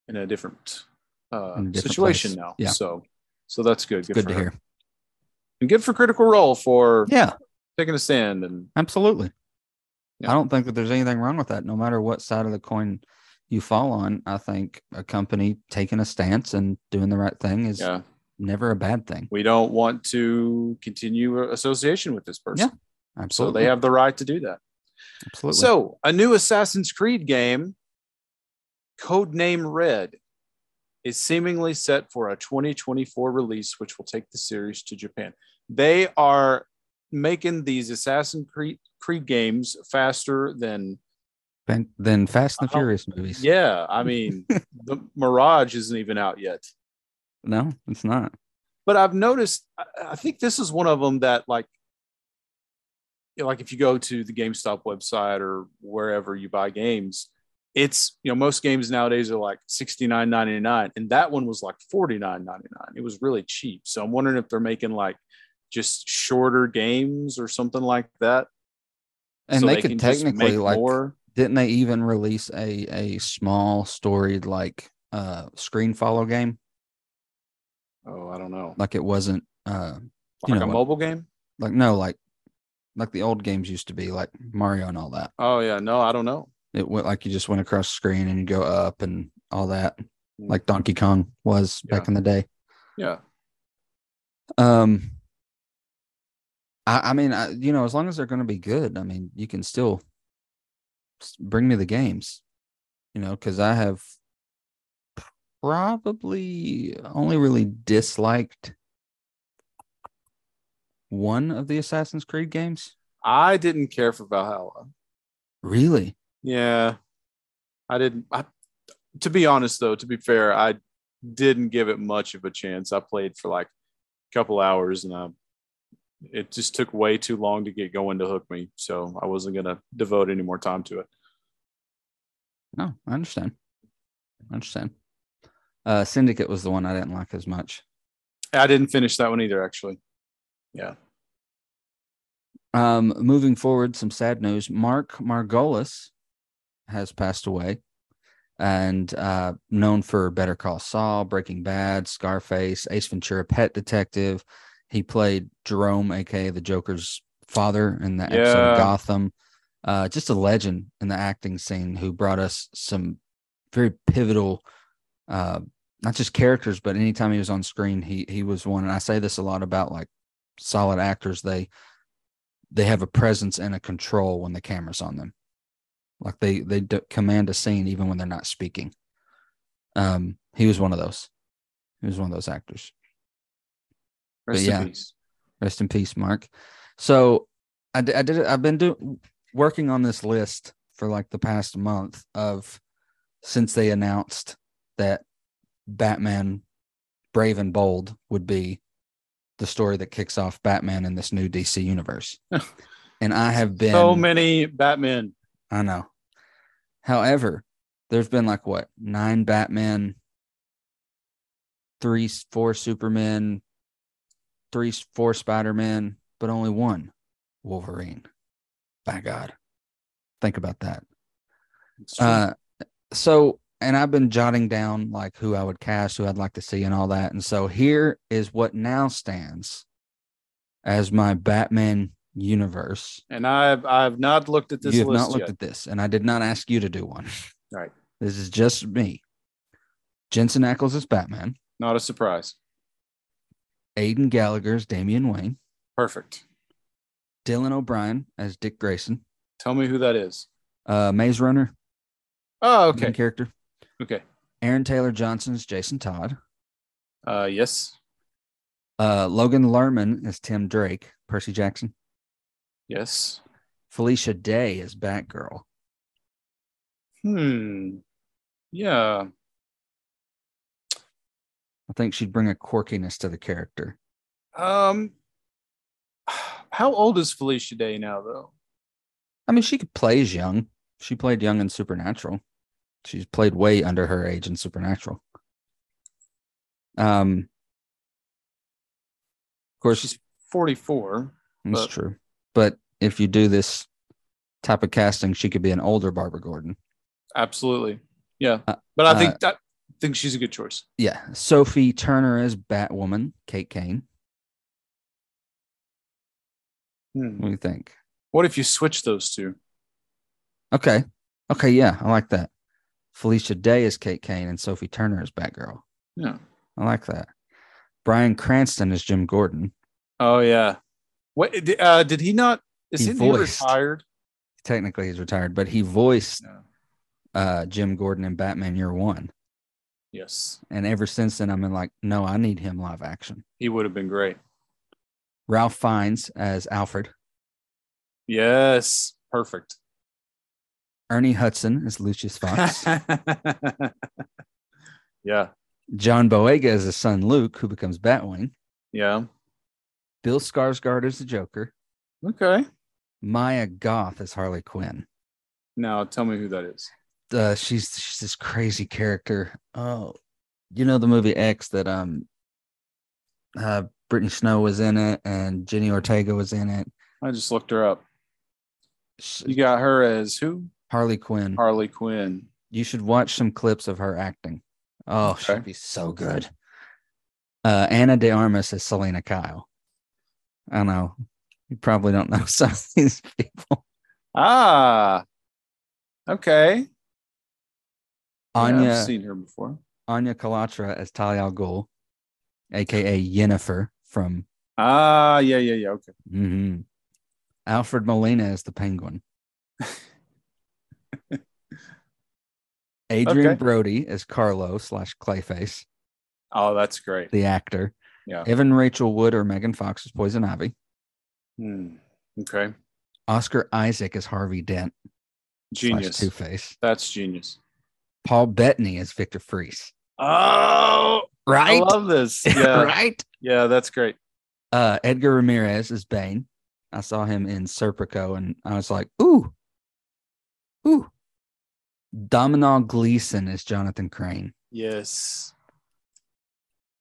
in a different, uh, in a different situation place. now. Yeah. So so that's good. It's good good for to her. hear. And good for Critical Role for yeah. taking a stand. and Absolutely. I don't think that there's anything wrong with that. No matter what side of the coin you fall on, I think a company taking a stance and doing the right thing is yeah. never a bad thing. We don't want to continue association with this person. Yeah, absolutely. So they have the right to do that. Absolutely. So a new Assassin's Creed game, Codename Red, is seemingly set for a twenty twenty-four release, which will take the series to Japan. They are making these Assassin's Creed games faster than than Fast and the Furious movies. Yeah, I mean, the Mirage isn't even out yet. No, it's not. But I've noticed. I, I think this is one of them that, like, you know, like if you go to the GameStop website or wherever you buy games, it's you know most games nowadays are like sixty-nine ninety-nine, and that one was like forty-nine ninety-nine. It was really cheap. So I'm wondering if they're making like just shorter games or something like that. And so they, they could technically like more. Didn't they even release a a small storied like uh screen follow game? Oh, I don't know. Like it wasn't uh like you know, a mobile like, game? Like no, like like the old games used to be like Mario and all that. Oh yeah, no, I don't know. It went like you just went across the screen and you go up and all that. Mm. Like Donkey Kong was yeah. back in the day. Yeah. Um I, I mean, I, you know, as long as they're going to be good, I mean, you can still bring me the games, you know, because I have probably only really disliked one of the Assassin's Creed games. I didn't care for Valhalla. Really? Yeah. I didn't. I, to be honest, though, to be fair, I didn't give it much of a chance. I played for like a couple hours and I. It just took way too long to get going to hook me, so I wasn't going to devote any more time to it. No, I understand. I understand. Uh, Syndicate was the one I didn't like as much. I didn't finish that one either, actually. Yeah. Um, moving forward, some sad news. Mark Margolis has passed away, and uh, known for Better Call Saul, Breaking Bad, Scarface, Ace Ventura, Pet Detective. He played Jerome, a k a the Joker's father, in the yeah. episode of Gotham. Uh, just a legend in the acting scene who brought us some very pivotal, uh, not just characters, but anytime he was on screen, he he was one. And I say this a lot about like solid actors. They they have a presence and a control when the camera's on them. Like they they d- command a scene even when they're not speaking. Um, he was one of those. He was one of those actors. Rest but, in yeah. peace. Rest in peace, Mark. So I, d- I did. I've been doing working on this list for like the past month of since they announced that Batman Brave and Bold would be the story that kicks off Batman in this new D C universe. And I have been so many Batman. I know. However, there's been like what? Nine Batman, three, four Superman, three, four Spider-Man, but only one Wolverine. By God. Think about that. Uh, so, and I've been jotting down like who I would cast, who I'd like to see and all that. And so here is what now stands as my Batman universe, and I've I've not looked at this. You've not looked yet. At this, and I did not ask you to do one. All right, this is just me. Jensen Ackles is Batman. Not a surprise. Aidan Gallagher is Damian Wayne. Perfect. Dylan O'Brien as Dick Grayson. Tell me who that is. Uh, Maze Runner. Oh, okay. Main character. Okay. Aaron Taylor Johnson is Jason Todd. Uh, yes. Uh, Logan Lerman is Tim Drake. Percy Jackson. Yes. Felicia Day is Batgirl. Hmm. Yeah. I think she'd bring a quirkiness to the character. Um, how old is Felicia Day now, though? I mean, she plays young. She played young in Supernatural. She's played way under her age in Supernatural. Um, of course, she's forty-four. That's but... true. But if you do this type of casting, she could be an older Barbara Gordon. Absolutely. Yeah. Uh, but I think uh, that, I think she's a good choice. Yeah. Sophie Turner is Batwoman, Kate Kane. Hmm. What do you think? What if you switch those two? Okay. Okay. Yeah. I like that. Felicia Day is Kate Kane and Sophie Turner is Batgirl. Yeah. I like that. Bryan Cranston is Jim Gordon. Oh, yeah. What uh, did he not? Is he, he voiced, retired? Technically, he's retired, but he voiced no. uh, Jim Gordon in Batman Year One. Yes, and ever since then, I've been like, no, I need him live action. He would have been great. Ralph Fiennes as Alfred. Yes, perfect. Ernie Hudson as Lucius Fox. Yeah. John Boyega as his son Luke, who becomes Batwing. Yeah. Bill Skarsgård is the Joker. Okay. Maya Goth is Harley Quinn. Now, tell me who that is. Uh, she's she's this crazy character. Oh, you know the movie X that um, uh, Brittany Snow was in it and Jenny Ortega was in it. I just looked her up. She, you got her as who? Harley Quinn. Harley Quinn. You should watch some clips of her acting. Oh, okay. She'd be so good. Uh, Ana de Armas is Selena Kyle. I don't know. You probably don't know some of these people. Ah, okay. Anya, yeah, I've seen her before. Anya Kalatra as Talia al Ghul, aka Yennefer from. Ah, yeah, yeah, yeah. Okay. Mm-hmm. Alfred Molina as the Penguin. Adrian okay. Brody as Carlo slash Clayface. Oh, that's great. The actor. Yeah. Evan Rachel Wood or Megan Fox is Poison Ivy. Hmm. Okay. Oscar Isaac is Harvey Dent. Genius. Two-Face. That's genius. Paul Bettany is Victor Freeze. Oh, right. I love this. Yeah. Right. Yeah, that's great. Uh, Edgar Ramirez is Bane. I saw him in Serpico, and I was like, "Ooh, ooh, Domhnall Gleeson is Jonathan Crane. Yes.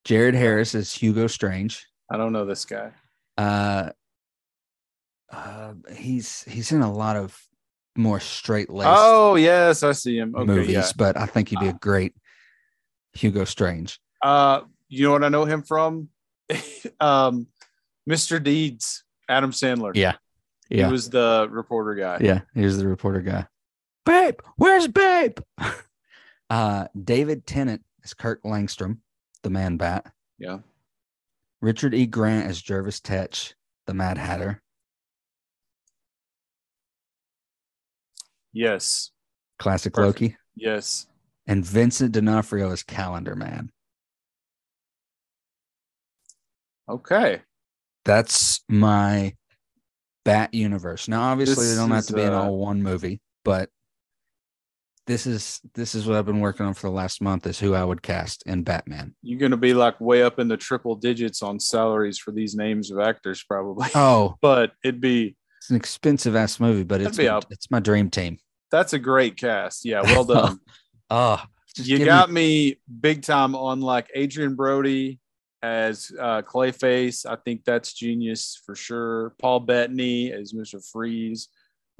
Jared Harris is Hugo Strange. I don't know this guy. Uh, uh, he's he's in a lot of more straight-laced. Oh yes, I see him. Okay, movies, yeah. But I think he'd be a great Hugo Strange. Uh, you know what I know him from? um, Mister Deeds, Adam Sandler. Yeah, yeah. He was the reporter guy. Yeah, he was the reporter guy. Babe, where's Babe? uh, David Tennant is Kirk Langstrom, the Man Bat. Yeah. Richard E. Grant as Jervis Tetch, the Mad Hatter. Yes. Classic Perfect. Loki. Yes. And Vincent D'Onofrio as Calendar Man. Okay. That's my Bat universe. Now, obviously, this they don't is, have to be uh, in all one movie, but this is this is what I've been working on for the last month is who I would cast in Batman. You're going to be like way up in the triple digits on salaries for these names of actors, probably. Oh, but it'd be it's an expensive ass movie, but it's my, it's my dream team. That's a great cast. Yeah. Well done. oh, you got me... me big time on like Adrian Brody as uh, Clayface. I think that's genius for sure. Paul Bettany as Mister Freeze.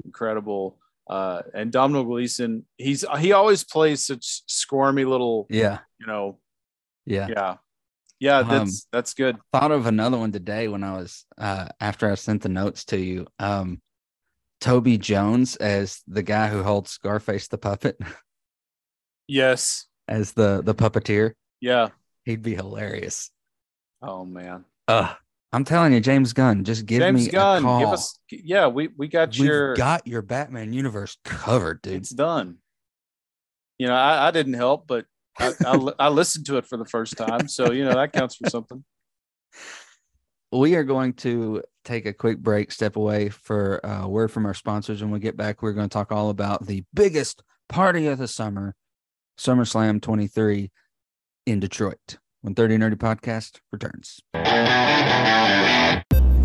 Incredible. Uh, and Domhnall Gleeson, he's he always plays such squirmy little, yeah, you know, yeah, yeah, yeah. That's um, that's good. I thought of another one today when I was uh, after I sent the notes to you. Um, Toby Jones as the guy who holds Scarface the puppet. Yes, as the the puppeteer. Yeah, he'd be hilarious. Oh man. Uh I'm telling you, James Gunn, just give James me Gunn, a call. Give us, yeah, we we got We've your got your Batman universe covered, dude. It's done. You know, I, I didn't help, but I, I, I listened to it for the first time, so you know that counts for something. We are going to take a quick break, step away for a word from our sponsors. When we get back, we're going to talk all about the biggest party of the summer, SummerSlam twenty-three in Detroit. one thirty Nerdy Podcast returns.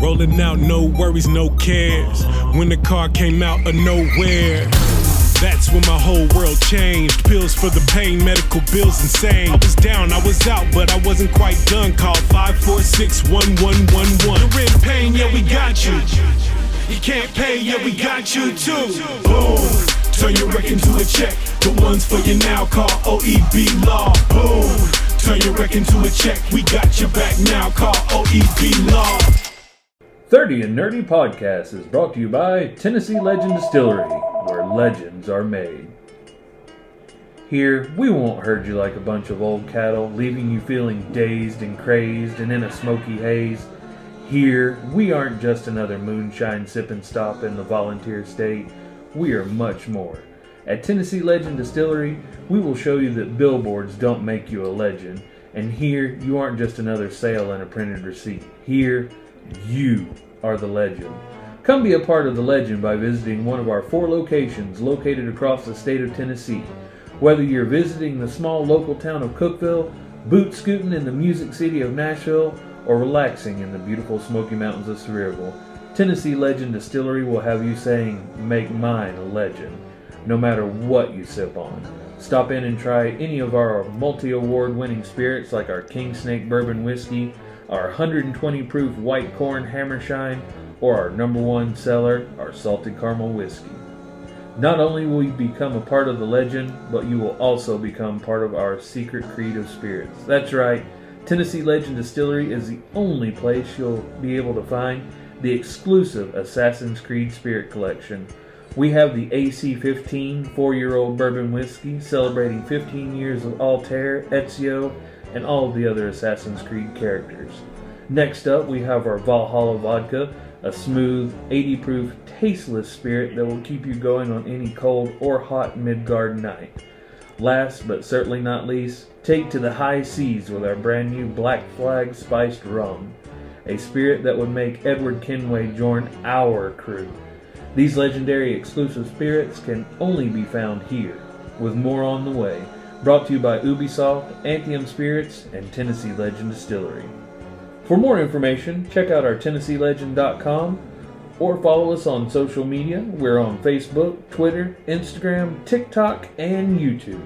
Rolling out, no worries, no cares. When the car came out of nowhere, that's when my whole world changed. Pills for the pain, medical bills insane. I was down, I was out, but I wasn't quite done. Call five four six, one one one one. You're in pain, yeah, we got you. You can't pay, yeah, we got you too. Boom, turn your wreck into a check. The ones for you now, call O E B Law. Boom. Turn your wreck into a check. We got your back now. Call O E B Law. thirty and Nerdy Podcast is brought to you by Tennessee Legend Distillery, where legends are made. Here, we won't herd you like a bunch of old cattle, leaving you feeling dazed and crazed and in a smoky haze. Here, we aren't just another moonshine sip and stop in the volunteer state. We are much more. At Tennessee Legend Distillery, we will show you that billboards don't make you a legend. And here, you aren't just another sale and a printed receipt. Here, you are the legend. Come be a part of the legend by visiting one of our four locations located across the state of Tennessee. Whether you're visiting the small local town of Cookeville, boot scooting in the music city of Nashville, or relaxing in the beautiful Smoky Mountains of Sevierville, Tennessee Legend Distillery will have you saying, "Make mine a legend," no matter what you sip on. Stop in and try any of our multi-award winning spirits like our King Snake Bourbon Whiskey, our one hundred twenty proof White Corn Hammershine, or our number one seller, our Salted Caramel Whiskey. Not only will you become a part of the legend, but you will also become part of our secret creed of spirits. That's right, Tennessee Legend Distillery is the only place you'll be able to find the exclusive Assassin's Creed Spirit Collection. We have the A C fifteen four-year-old bourbon whiskey celebrating fifteen years of Altair, Ezio, and all of the other Assassin's Creed characters. Next up, we have our Valhalla Vodka, a smooth, eighty proof, tasteless spirit that will keep you going on any cold or hot Midgard night. Last, but certainly not least, take to the high seas with our brand new Black Flag Spiced Rum, a spirit that would make Edward Kenway join our crew. These legendary exclusive spirits can only be found here, with more on the way. Brought to you by Ubisoft, Anthem Spirits, and Tennessee Legend Distillery. For more information, check out our Tennessee Legend dot com or follow us on social media. We're on Facebook, Twitter, Instagram, TikTok, and YouTube.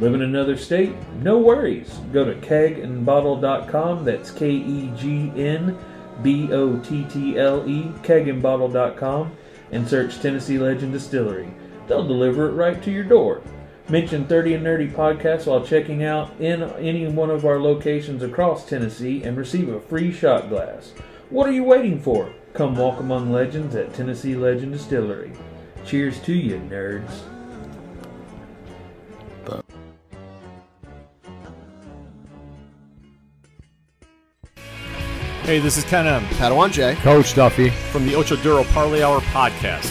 Live in another state? No worries. Go to keg and bottle dot com. That's K E G N B O T T L E, keg and bottle dot com, and search Tennessee Legend Distillery. They'll deliver it right to your door. Mention thirty and Nerdy Podcast while checking out in any one of our locations across Tennessee and receive a free shot glass. What are you waiting for? Come walk among legends at Tennessee Legend Distillery. Cheers to you, nerds. Hey, this is Ken M. Padawan J. Coach Duffy. From the Ocho Duro Parlay Hour podcast.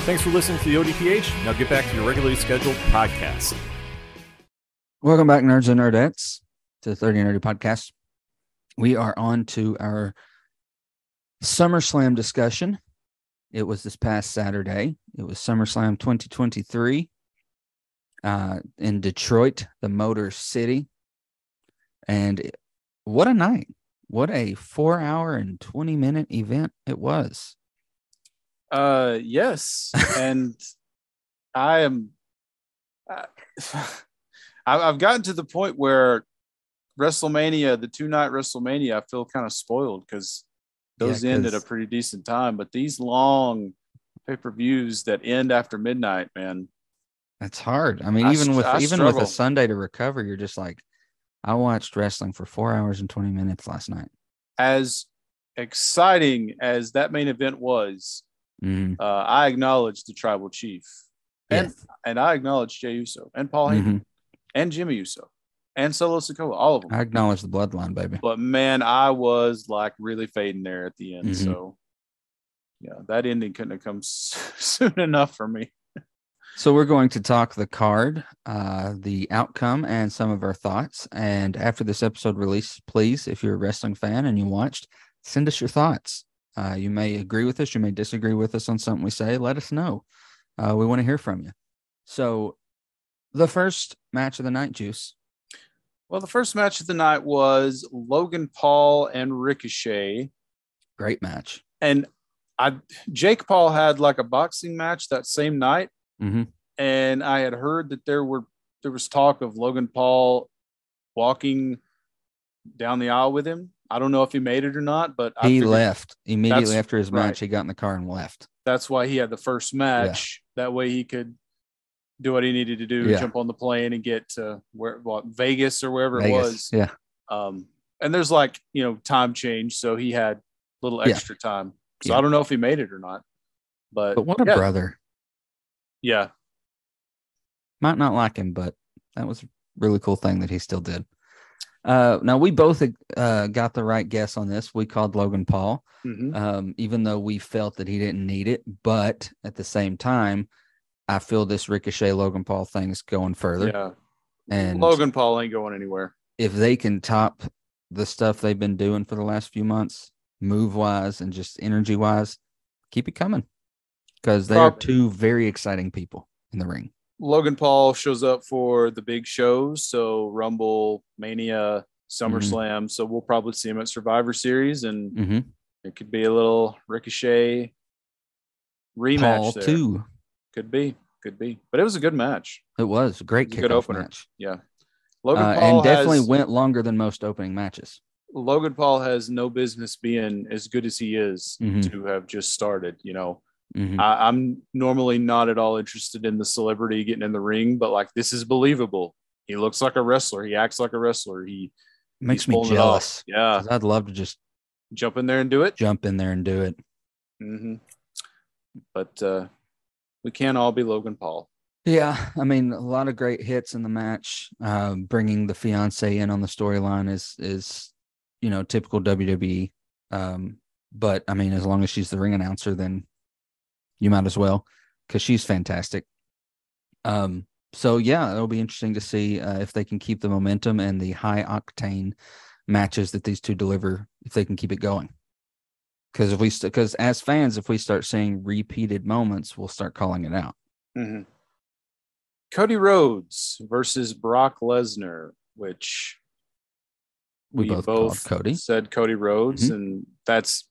Thanks for listening to the O D P H. Now get back to your regularly scheduled podcast. Welcome back, nerds and nerdettes, to the thirty and Nerdy Podcast. We are on to our SummerSlam discussion. It was this past Saturday. It was SummerSlam twenty twenty-three uh, in Detroit, the Motor City. And what a night. What a four hour and twenty minute event it was. Uh, yes. And I am, I, I've gotten to the point where WrestleMania, the two night WrestleMania, I feel kind of spoiled because those yeah, end at a pretty decent time, but these long pay-per-views that end after midnight, man, that's hard. I mean, I, even with, I even struggle. with a Sunday to recover, you're just like, I watched wrestling for four hours and twenty minutes last night. As exciting as that main event was, mm. uh, I acknowledge the Tribal Chief. And yes. and I acknowledge Jey Uso and Paul Heyman mm-hmm. and Jimmy Uso and Solo Sikoa, all of them. I acknowledge the bloodline, baby. But, man, I was, like, really fading there at the end. Mm-hmm. So, yeah, that ending couldn't have come soon enough for me. So we're going to talk the card, uh, the outcome, and some of our thoughts. And after this episode release, please, if you're a wrestling fan and you watched, send us your thoughts. Uh, you may agree with us. You may disagree with us on something we say. Let us know. Uh, we want to hear from you. So the first match of the night, Juice. Well, the first match of the night was Logan Paul and Ricochet. Great match. And I, Jake Paul had like a boxing match that same night. Mm-hmm. And I had heard that there were there was talk of Logan Paul walking down the aisle with him. I don't know if he made it or not, but he I left immediately after his match. Right. He got in the car and left. That's why he had the first match. Yeah. That way he could do what he needed to do, yeah. jump on the plane and get to where what, Vegas or wherever Vegas. it was. Yeah. Um, and there's like you know time change, so he had a little extra yeah. time. So yeah. I don't know if he made it or not. But, but what a yeah. brother. Yeah. Might not like him, but that was a really cool thing that he still did. Uh, now, we both uh, got the right guess on this. We called Logan Paul, mm-hmm. um, even though we felt that he didn't need it. But at the same time, I feel this Ricochet Logan Paul thing is going further. Yeah. And Logan Paul ain't going anywhere. If they can top the stuff they've been doing for the last few months, move-wise and just energy-wise, keep it coming. Because they are two very exciting people in the ring. Logan Paul shows up for the big shows. So Rumble, Mania, SummerSlam. Mm-hmm. So we'll probably see him at Survivor Series. And mm-hmm. it could be a little Ricochet rematch Paul there. Too. Could be. Could be. But it was a good match. It was. A great kickoff good opener. Match. Yeah. Logan uh, Paul and definitely has, went longer than most opening matches. Logan Paul has no business being as good as he is mm-hmm. to have just started, you know. Mm-hmm. I, I'm normally not at all interested in the celebrity getting in the ring, but like this is believable. He looks like a wrestler. He acts like a wrestler. He makes me jealous. Yeah, I'd love to just jump in there and do it. Jump in there and do it. Mm-hmm. But uh, we can't all be Logan Paul. Yeah, I mean a lot of great hits in the match. Uh, bringing the fiance in on the storyline is is you know typical W W E. Um, but I mean, as long as she's the ring announcer, then. you might as well, because she's fantastic. Um, so yeah, it'll be interesting to see uh, if they can keep the momentum and the high octane matches that these two deliver, if they can keep it going. Because if we, because st- as fans, if we start seeing repeated moments, we'll start calling it out. Mm-hmm. Cody Rhodes versus Brock Lesnar, which we, we both, both Cody. said Cody Rhodes, mm-hmm. and that's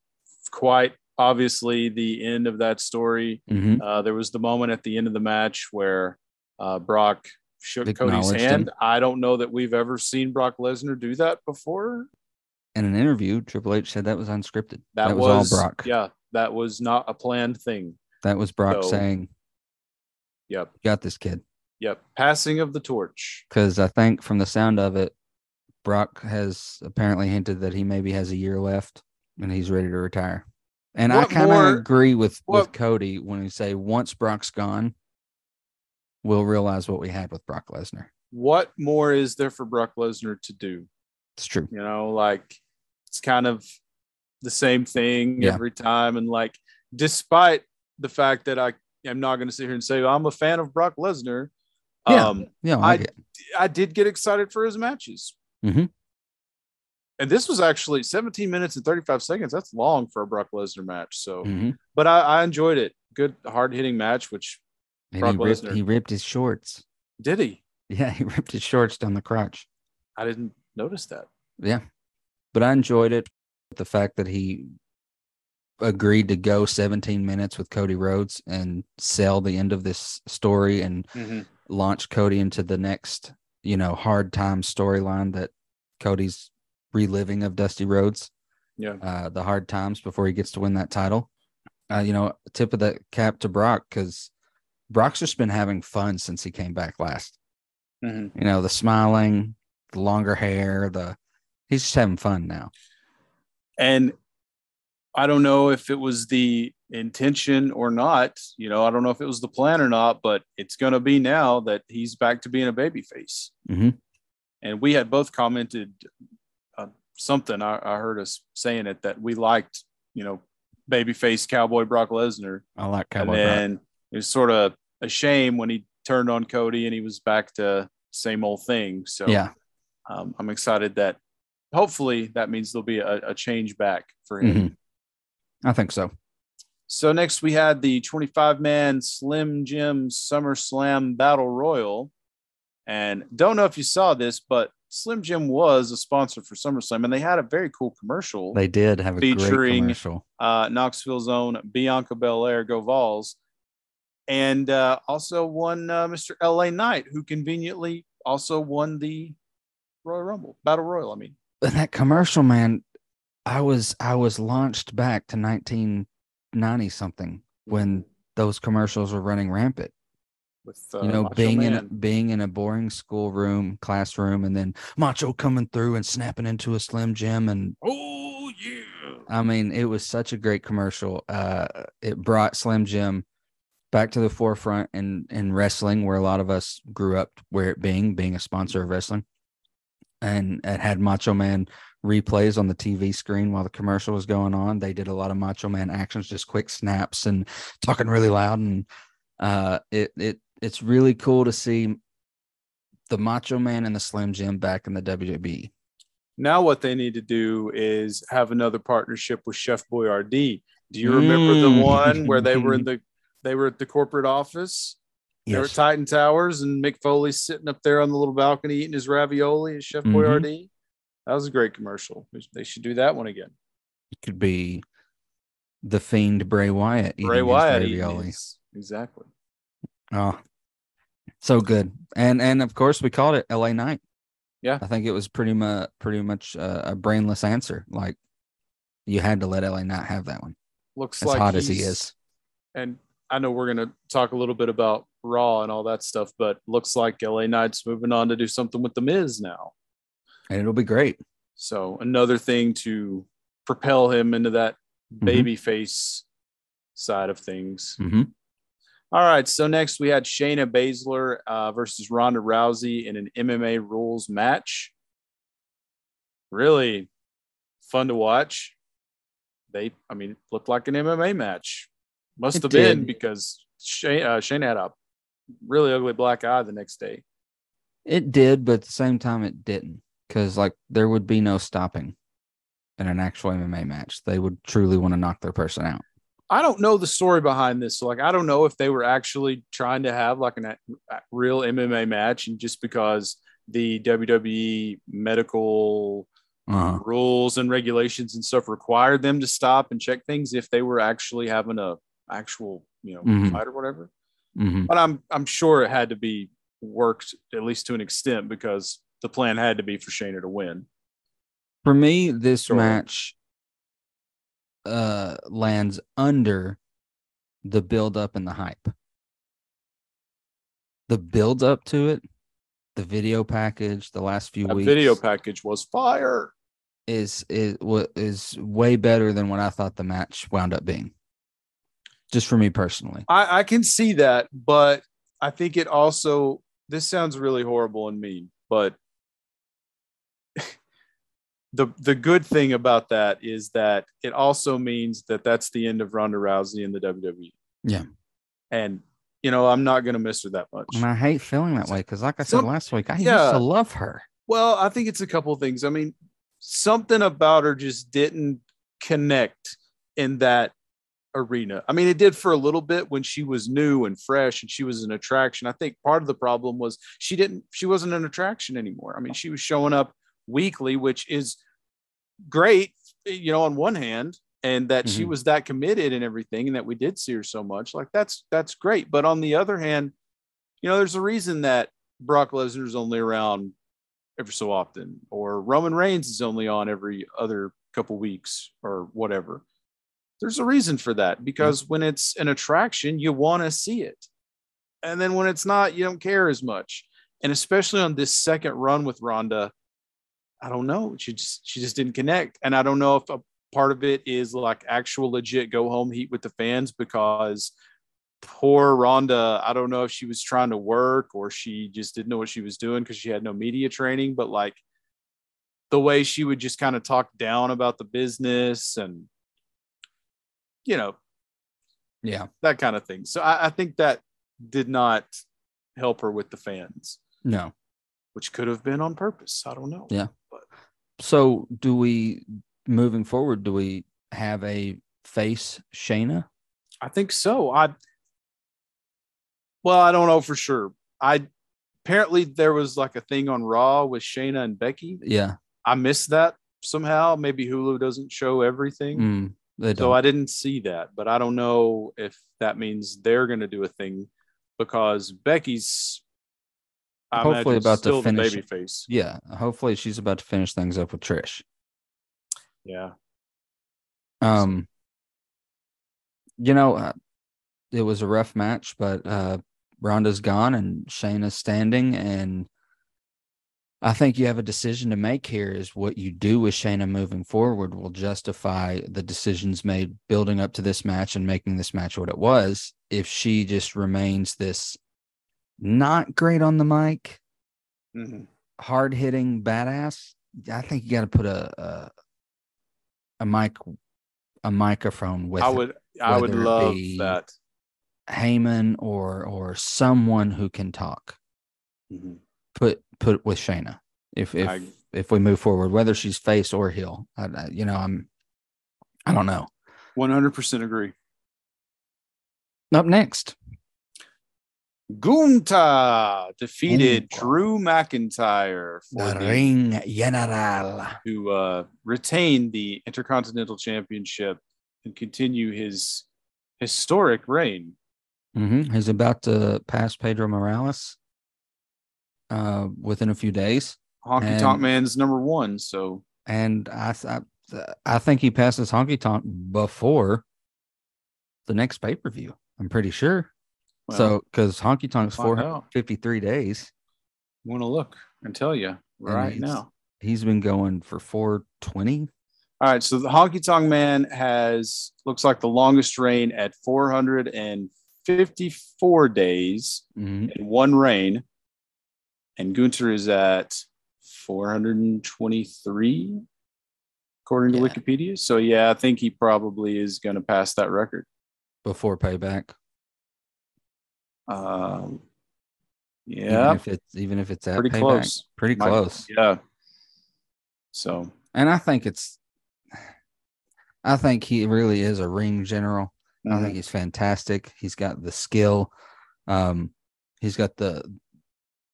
quite obviously the end of that story. Mm-hmm. Uh, there was the moment at the end of the match where uh, Brock shook Cody's hand. Him. I don't know that we've ever seen Brock Lesnar do that before. In an interview, Triple H said that was unscripted. That, that was, was all Brock. Yeah, that was not a planned thing. That was Brock so, saying, "Yep, got this, kid." Yep, passing of the torch. Because I think from the sound of it, Brock has apparently hinted that he maybe has a year left and he's ready to retire. And what I kind of agree with, what, with Cody when we say once Brock's gone, we'll realize what we had with Brock Lesnar. What more is there for Brock Lesnar to do? It's true. You know, like it's kind of the same thing yeah. every time. And like, despite the fact that I am not going to sit here and say, well, I'm a fan of Brock Lesnar. Yeah, um, yeah, I, I, I did get excited for his matches. Mm-hmm. And this was actually seventeen minutes and thirty-five seconds. That's long for a Brock Lesnar match. So, mm-hmm. but I, I enjoyed it. Good, hard hitting match, which and Brock he ripped, Lesnar. He ripped his shorts. Did he? Yeah, he ripped his shorts down the crotch. I didn't notice that. Yeah. But I enjoyed it. The fact that he agreed to go seventeen minutes with Cody Rhodes and sell the end of this story and mm-hmm. launch Cody into the next, you know, hard time storyline that Cody's reliving of Dusty Rhodes. Yeah. Uh, the hard times before he gets to win that title. Uh, you know, tip of the cap to Brock, because Brock's just been having fun since he came back last. Mm-hmm. You know, the smiling, the longer hair, the he's just having fun now. And I don't know if it was the intention or not, you know, I don't know if it was the plan or not, but it's going to be now that he's back to being a babyface. Mm-hmm. And we had both commented uh, something. I, I heard us saying it, that we liked, you know, babyface Cowboy Brock Lesnar. I like Cowboy Brock. And it was sort of a shame when he turned on Cody and he was back to same old thing. So yeah, um, I'm excited that hopefully that means there'll be a, a change back for him. Mm-hmm. I think so. So next we had the twenty-five man Slim Jim SummerSlam Battle Royal. And don't know if you saw this, but Slim Jim was a sponsor for SummerSlam, and they had a very cool commercial. They did have a featuring, great commercial. Uh, Knoxville's own Bianca Belair, Go Vols, and uh, also one uh, Mister L A Knight, who conveniently also won the Royal Rumble, Battle Royal, I mean. And that commercial, man, I was I was launched back to nineteen ninety something when those commercials were running rampant. With, uh, you know, Macho being Man. in a, being in a boring schoolroom classroom, and then Macho coming through and snapping into a Slim Jim, and oh yeah, I mean it was such a great commercial. Uh, it brought Slim Jim back to the forefront in in wrestling, where a lot of us grew up, where it being being a sponsor of wrestling, and it had Macho Man replays on the T V screen while the commercial was going on. They did a lot of Macho Man actions, just quick snaps and talking really loud, and uh, it it. It's really cool to see the Macho Man and the Slim Jim back in the W W E. Now what they need to do is have another partnership with Chef Boyardee. Do you mm. remember the one where they were in the they were at the corporate office? Yes. They were at Titan Towers, and Mick Foley's sitting up there on the little balcony eating his ravioli as Chef mm-hmm. Boyardee. That was a great commercial. They should do that one again. It could be the Fiend Bray Wyatt eating Bray Wyatt his ravioli. His, exactly. Oh, so good. And and of course we called it L A Knight. Yeah. I think it was pretty much pretty much uh, a brainless answer. Like you had to let L A Knight have that one. Looks as like hot as he is. And I know we're going to talk a little bit about Raw and all that stuff, but looks like L A Knight's moving on to do something with The Miz now. And it'll be great. So another thing to propel him into that mm-hmm. babyface side of things. Mm-hmm. All right, so next we had Shayna Baszler uh, versus Ronda Rousey in an M M A rules match. Really fun to watch. They, I mean, it looked like an M M A match. Must have been, because Shane, uh, Shane had a really ugly black eye the next day. It did, but at the same time, it didn't. Because, like, there would be no stopping in an actual M M A match. They would truly want to knock their person out. I don't know the story behind this. So, like, I don't know if they were actually trying to have, like, a real M M A match. And just because the W W E medical uh-huh. rules and regulations and stuff required them to stop and check things, if they were actually having a actual, you know, mm-hmm. fight or whatever. Mm-hmm. But I'm, I'm sure it had to be worked, at least to an extent, because the plan had to be for Shayna to win. For me, this sure. match uh, lands under the build-up and the hype. The build-up to it, the video package, the last few that weeks. The video package was fire. Is, is, is way better than what I thought the match wound up being. Just for me personally. I, I can see that, but I think it also, this sounds really horrible and mean, but the the good thing about that is that it also means that that's the end of Ronda Rousey in the W W E. Yeah. And, you know, I'm not going to miss her that much. And I hate feeling that way because, like I said Some, last week, I yeah. used to love her. Well, I think it's a couple of things. I mean, something about her just didn't connect in that arena. I mean, it did for a little bit when she was new and fresh and she was an attraction. I think part of the problem was she didn't, she wasn't an attraction anymore. I mean, she was showing up weekly, which is great, you know, on one hand, and that mm-hmm. she was that committed and everything, and that we did see her so much. Like, that's, that's great. But on the other hand, you know, there's a reason that Brock Lesnar is only around every so often, or Roman Reigns is only on every other couple weeks or whatever. There's a reason for that, because when it's an attraction, you want to see it. And then when it's not, you don't care as much. And especially on this second run with Ronda, I don't know. She just, she just didn't connect. And I don't know if a part of it is like actual legit go home heat with the fans, because poor Ronda, I don't know if she was trying to work or she just didn't know what she was doing because she had no media training, but like the way she would just kind of talk down about the business and, you know, yeah, that kind of thing. So I, I think that did not help her with the fans. No, which could have been on purpose. I don't know. Yeah. But. So do we, moving forward, do we have a face Shayna? I think so. I, well, I don't know for sure. I apparently there was like a thing on Raw with Shayna and Becky. Yeah. I missed that somehow. Maybe Hulu doesn't show everything. Mm. So I didn't see that, but I don't know if that means they're going to do a thing, because Becky's I hopefully about still to finish the baby face. Yeah, hopefully she's about to finish things up with Trish. Yeah. Um, you know, uh, it was a rough match, but uh, Ronda's gone and Shayna's standing, and I think you have a decision to make here. Is what you do with Shayna moving forward will justify the decisions made building up to this match and making this match what it was. If she just remains this not great on the mic, mm-hmm. hard-hitting badass, I think you got to put a, a a mic a microphone with. I would it, I would love that. Heyman or or someone who can talk. Mm-hmm. Put put with Shayna if if, I, if we move forward, whether she's face or heel. I, I, you know, I'm I don't know. one hundred percent agree. Up next, Gunther defeated Gunther. Drew McIntyre for the, the Ring General to uh, retain the Intercontinental Championship and continue his historic reign. Mm-hmm. He's about to pass Pedro Morales. Uh, within a few days, Honky Tonk Man's number one. So, and I, I, I think he passes Honky Tonk before the next pay per view. I'm pretty sure. Well, so, because Honky Tonk's four hundred fifty-three days. I want to look and tell you right he's, now. He's been going for four twenty. All right, so the Honky Tonk Man has looks like the longest reign at four hundred fifty-four days mm-hmm. in one reign. And Gunther is at four hundred twenty-three, according to yeah. Wikipedia. So, yeah, I think he probably is going to pass that record. before payback. Um, yeah. Even if it's even if it's at pretty payback, close. Pretty close. I, yeah. So, and I think it's, I think he really is a ring general. Mm-hmm. I think he's fantastic. He's got the skill. Um, he's got the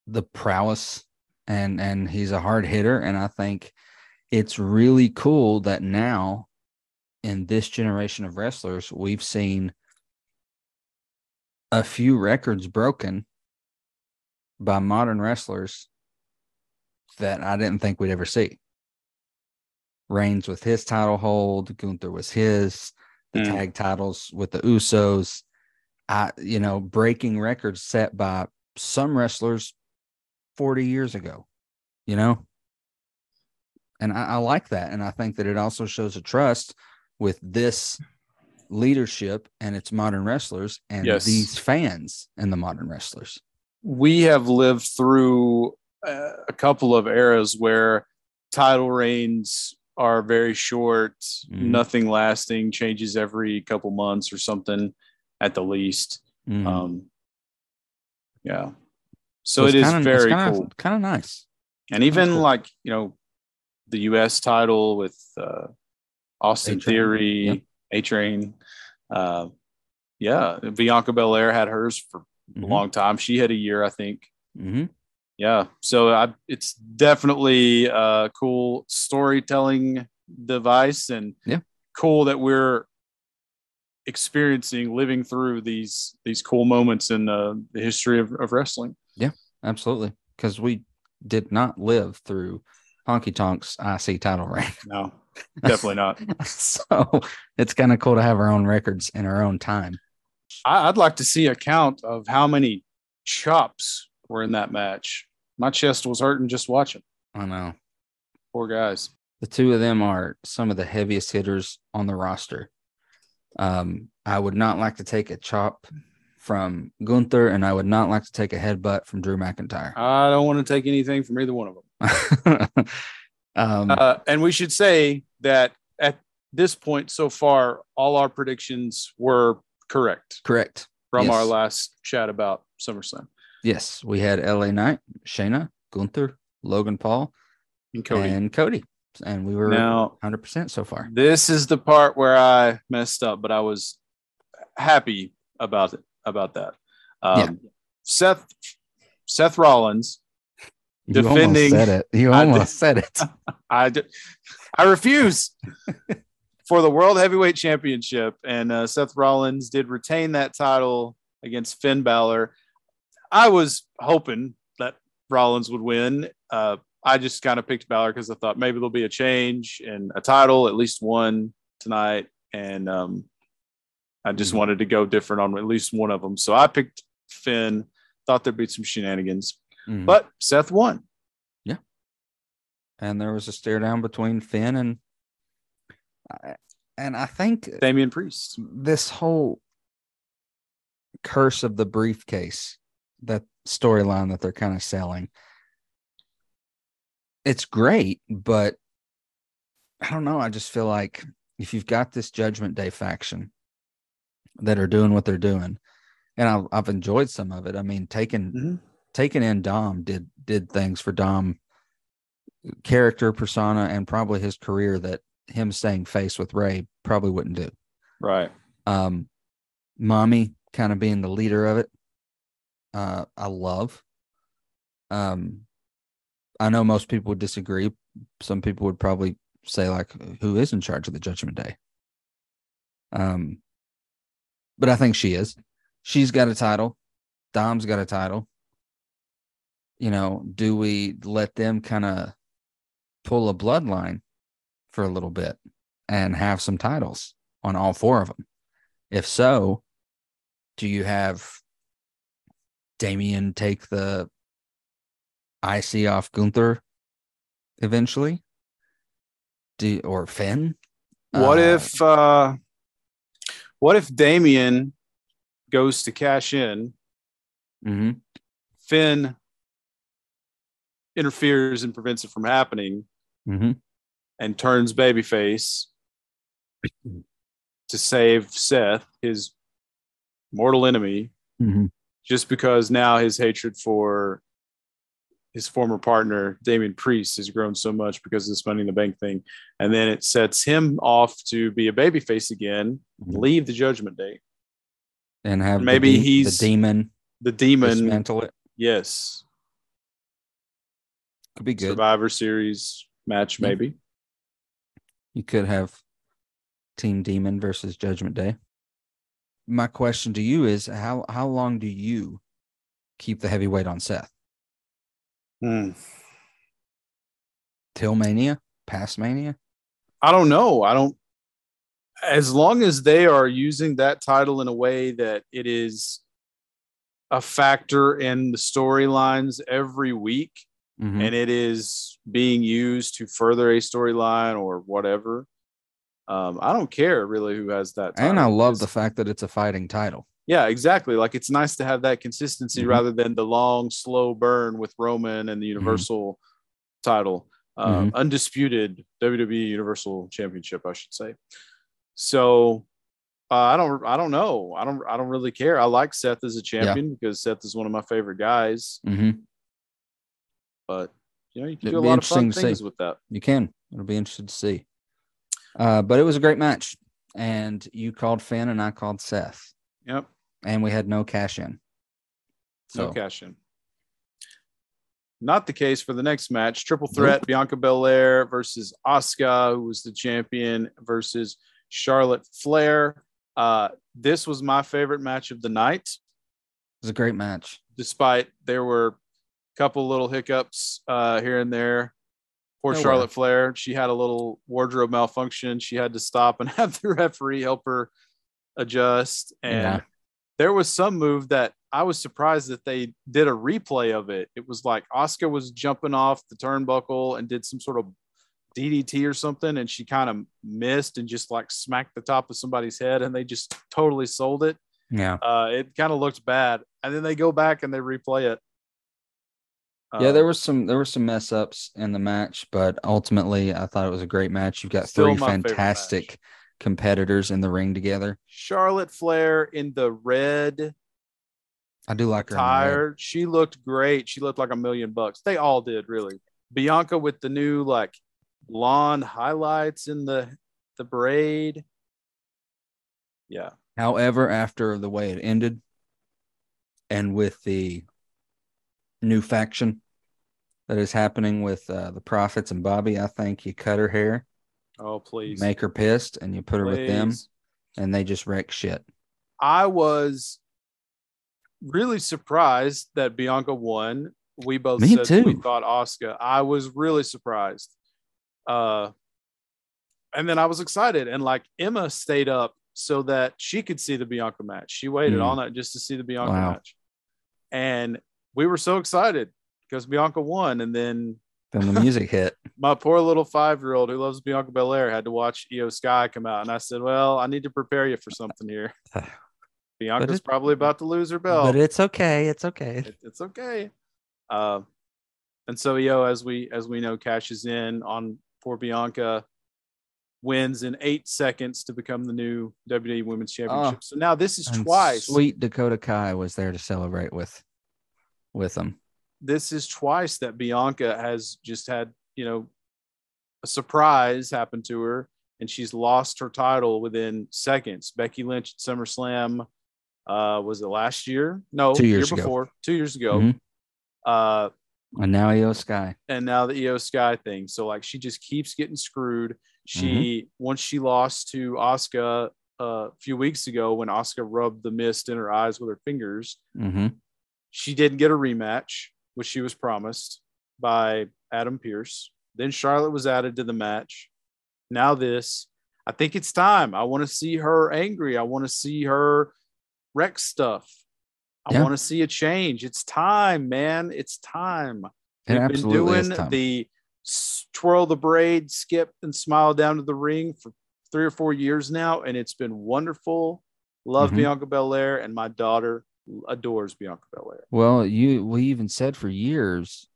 the prowess, and and he's a hard hitter. And I think it's really cool that now, in this generation of wrestlers, we've seen a few records broken by modern wrestlers that I didn't think we'd ever see. Reigns with his title hold, Gunther was his, the mm. tag titles with the Usos. I, you know, breaking records set by some wrestlers forty years ago, you know? And I, I like that. And I think that it also shows a trust with this leadership and its modern wrestlers and yes. these fans and the modern wrestlers. We have lived through uh, a couple of eras where title reigns are very short, mm-hmm. nothing lasting, changes every couple months or something at the least. Mm-hmm. Um, yeah. So, so it is kinda, very kinda, cool. Kind of nice. And even cool. like, you know, the U S title with uh, Austin A-Train. Theory, yep. A-Train. Uh, yeah. Bianca Belair had hers for mm-hmm. a long time. She had a year, I think. Mm-hmm. Yeah, so I, it's definitely a cool storytelling device, and yeah. cool that we're experiencing, living through these these cool moments in uh, the history of, of wrestling. Yeah, absolutely, because we did not live through Honky Tonk's I C title reign. No, definitely not. So it's kind of cool to have our own records in our own time. I, I'd like to see a count of how many chops were in that match. My chest was hurting just watching. I know. Poor guys. The two of them are some of the heaviest hitters on the roster. Um, I would not like to take a chop from Gunther, and I would not like to take a headbutt from Drew McIntyre. I don't want to take anything from either one of them. um, uh, and we should say that at this point so far, all our predictions were correct. Correct. From yes. our last chat about SummerSlam. Yes, we had L A Knight, Shayna, Gunther, Logan Paul, and Cody. And, Cody. and we were now, one hundred percent so far. This is the part where I messed up, but I was happy about it, about that. Um, yeah. Seth Seth Rollins you defending. You almost said it. You almost I, said it. I, I, I refuse for the World Heavyweight Championship, and uh, Seth Rollins did retain that title against Finn Balor. I was hoping that Rollins would win. Uh, I just kind of picked Balor because I thought maybe there'll be a change and a title, at least one tonight. And um, I just mm-hmm. wanted to go different on at least one of them. So I picked Finn, thought there'd be some shenanigans, mm-hmm. but Seth won. Yeah. And there was a stare down between Finn and, and I think Damian Priest, this whole curse of the briefcase, that storyline that they're kind of selling. It's great, but I don't know. I just feel like if you've got this Judgment Day faction that are doing what they're doing, and I've, I've enjoyed some of it. I mean, taking, mm-hmm. taking in Dom did, did things for Dom character, persona, and probably his career that him staying face with Ray probably wouldn't do. Right. Um, Mommy kind of being the leader of it. Uh, I love. Um, I know most people would disagree. Some people would probably say, like, who is in charge of the Judgment Day? Um, but I think she is. She's got a title. Dom's got a title. You know, do we let them kind of pull a bloodline for a little bit and have some titles on all four of them? If so, do you have Damian take the I C off Gunther eventually? Do, or Finn? What uh, if uh, what if Damian goes to cash in? Mm-hmm. Finn interferes and prevents it from happening, mm-hmm. and turns babyface to save Seth, his mortal enemy, mm-hmm. just because now his hatred for his former partner, Damian Priest, has grown so much because of this Money in the Bank thing. And then it sets him off to be a babyface again, mm-hmm. leave the Judgment Day. And have maybe the de- he's the demon. The demon. Dismantle it. Yes. Could be good. Survivor Series match, yeah. maybe. You could have Team Demon versus Judgment Day. My question to you is, how, how long do you keep the heavyweight on Seth? Mm. Till Mania? Past Mania? I don't know. I don't. As long as they are using that title in a way that it is a factor in the storylines every week, mm-hmm. and it is being used to further a storyline or whatever, um, I don't care really who has that title. And I love the fact that it's a fighting title. Yeah, exactly. Like, it's nice to have that consistency mm-hmm. rather than the long, slow burn with Roman and the Universal mm-hmm. title. Um, mm-hmm. Undisputed W W E Universal Championship, I should say. So uh, I don't, I don't know. I don't, I don't really care. I like Seth as a champion yeah. because Seth is one of my favorite guys, mm-hmm. but you know, you can It'd do a lot of fun things see. with that. You can, it'll be interesting to see. Uh, but it was a great match, and you called Finn and I called Seth. Yep. And we had no cash in. So. No cash in. Not the case for the next match. Triple threat, nope. Bianca Belair versus Asuka, who was the champion, versus Charlotte Flair. Uh, this was my favorite match of the night. It was a great match. Despite there were a couple little hiccups uh, here and there. Poor no Charlotte way. Flair. She had a little wardrobe malfunction. She had to stop and have the referee help her adjust. And yeah. there was some move that I was surprised that they did a replay of it. It was like Asuka was jumping off the turnbuckle and did some sort of D D T or something, and she kind of missed and just like smacked the top of somebody's head, and they just totally sold it. Yeah. Uh, it kind of looked bad. And then they go back and they replay it. Uh, yeah, there was some, there were some mess ups in the match, but ultimately I thought it was a great match. You've got three fantastic competitors in the ring together. Charlotte Flair in the red. I do like her. Tired. She looked great. She looked like a million bucks. They all did, really. Bianca with the new like blonde highlights in the the braid. Yeah. However, after the way it ended and with the new faction that is happening with uh, the Prophets and Bobby, I think you cut her hair. Oh, please. Make her pissed and you put her please. with them and they just wreck shit. I was really surprised that Bianca won. We both Me said too. we thought Asuka. I was really surprised. Uh, and then I was excited, and like Emma stayed up so that she could see the Bianca match. She waited mm. all night just to see the Bianca wow. match, and we were so excited because Bianca won. And then, then the music hit. My poor little five-year-old who loves Bianca Belair had to watch Io Sky come out, and I said, "Well, I need to prepare you for something here. Bianca's it, probably about to lose her belt, but it's okay. It's okay. It, it's okay." Uh, and so Io, as we as we know, cashes in on. Poor Bianca, wins in eight seconds to become the new W W E Women's Championship. Oh, so now this is twice. Sweet Dakota Kai was there to celebrate with, with them. This is twice that Bianca has just had, you know, a surprise happen to her, and she's lost her title within seconds. Becky Lynch at SummerSlam, uh, was it last year? No, two years year ago. before, two years ago. Mm-hmm. Uh, And now Io Sky. And now the Io Sky thing. So, like, she just keeps getting screwed. She, mm-hmm. once she lost to Asuka uh, a few weeks ago when Asuka rubbed the mist in her eyes with her fingers, mm-hmm. she didn't get a rematch, which she was promised by Adam Pearce. Then Charlotte was added to the match. Now this. I think it's time. I want to see her angry. I want to see her wreck stuff. I yeah. want to see a change. It's time, man. It's time. It We've been doing the twirl the braid, skip, and smile down to the ring for three or four years now, and it's been wonderful. Love mm-hmm. Bianca Belair, and my daughter adores Bianca Belair. Well, you we even said for years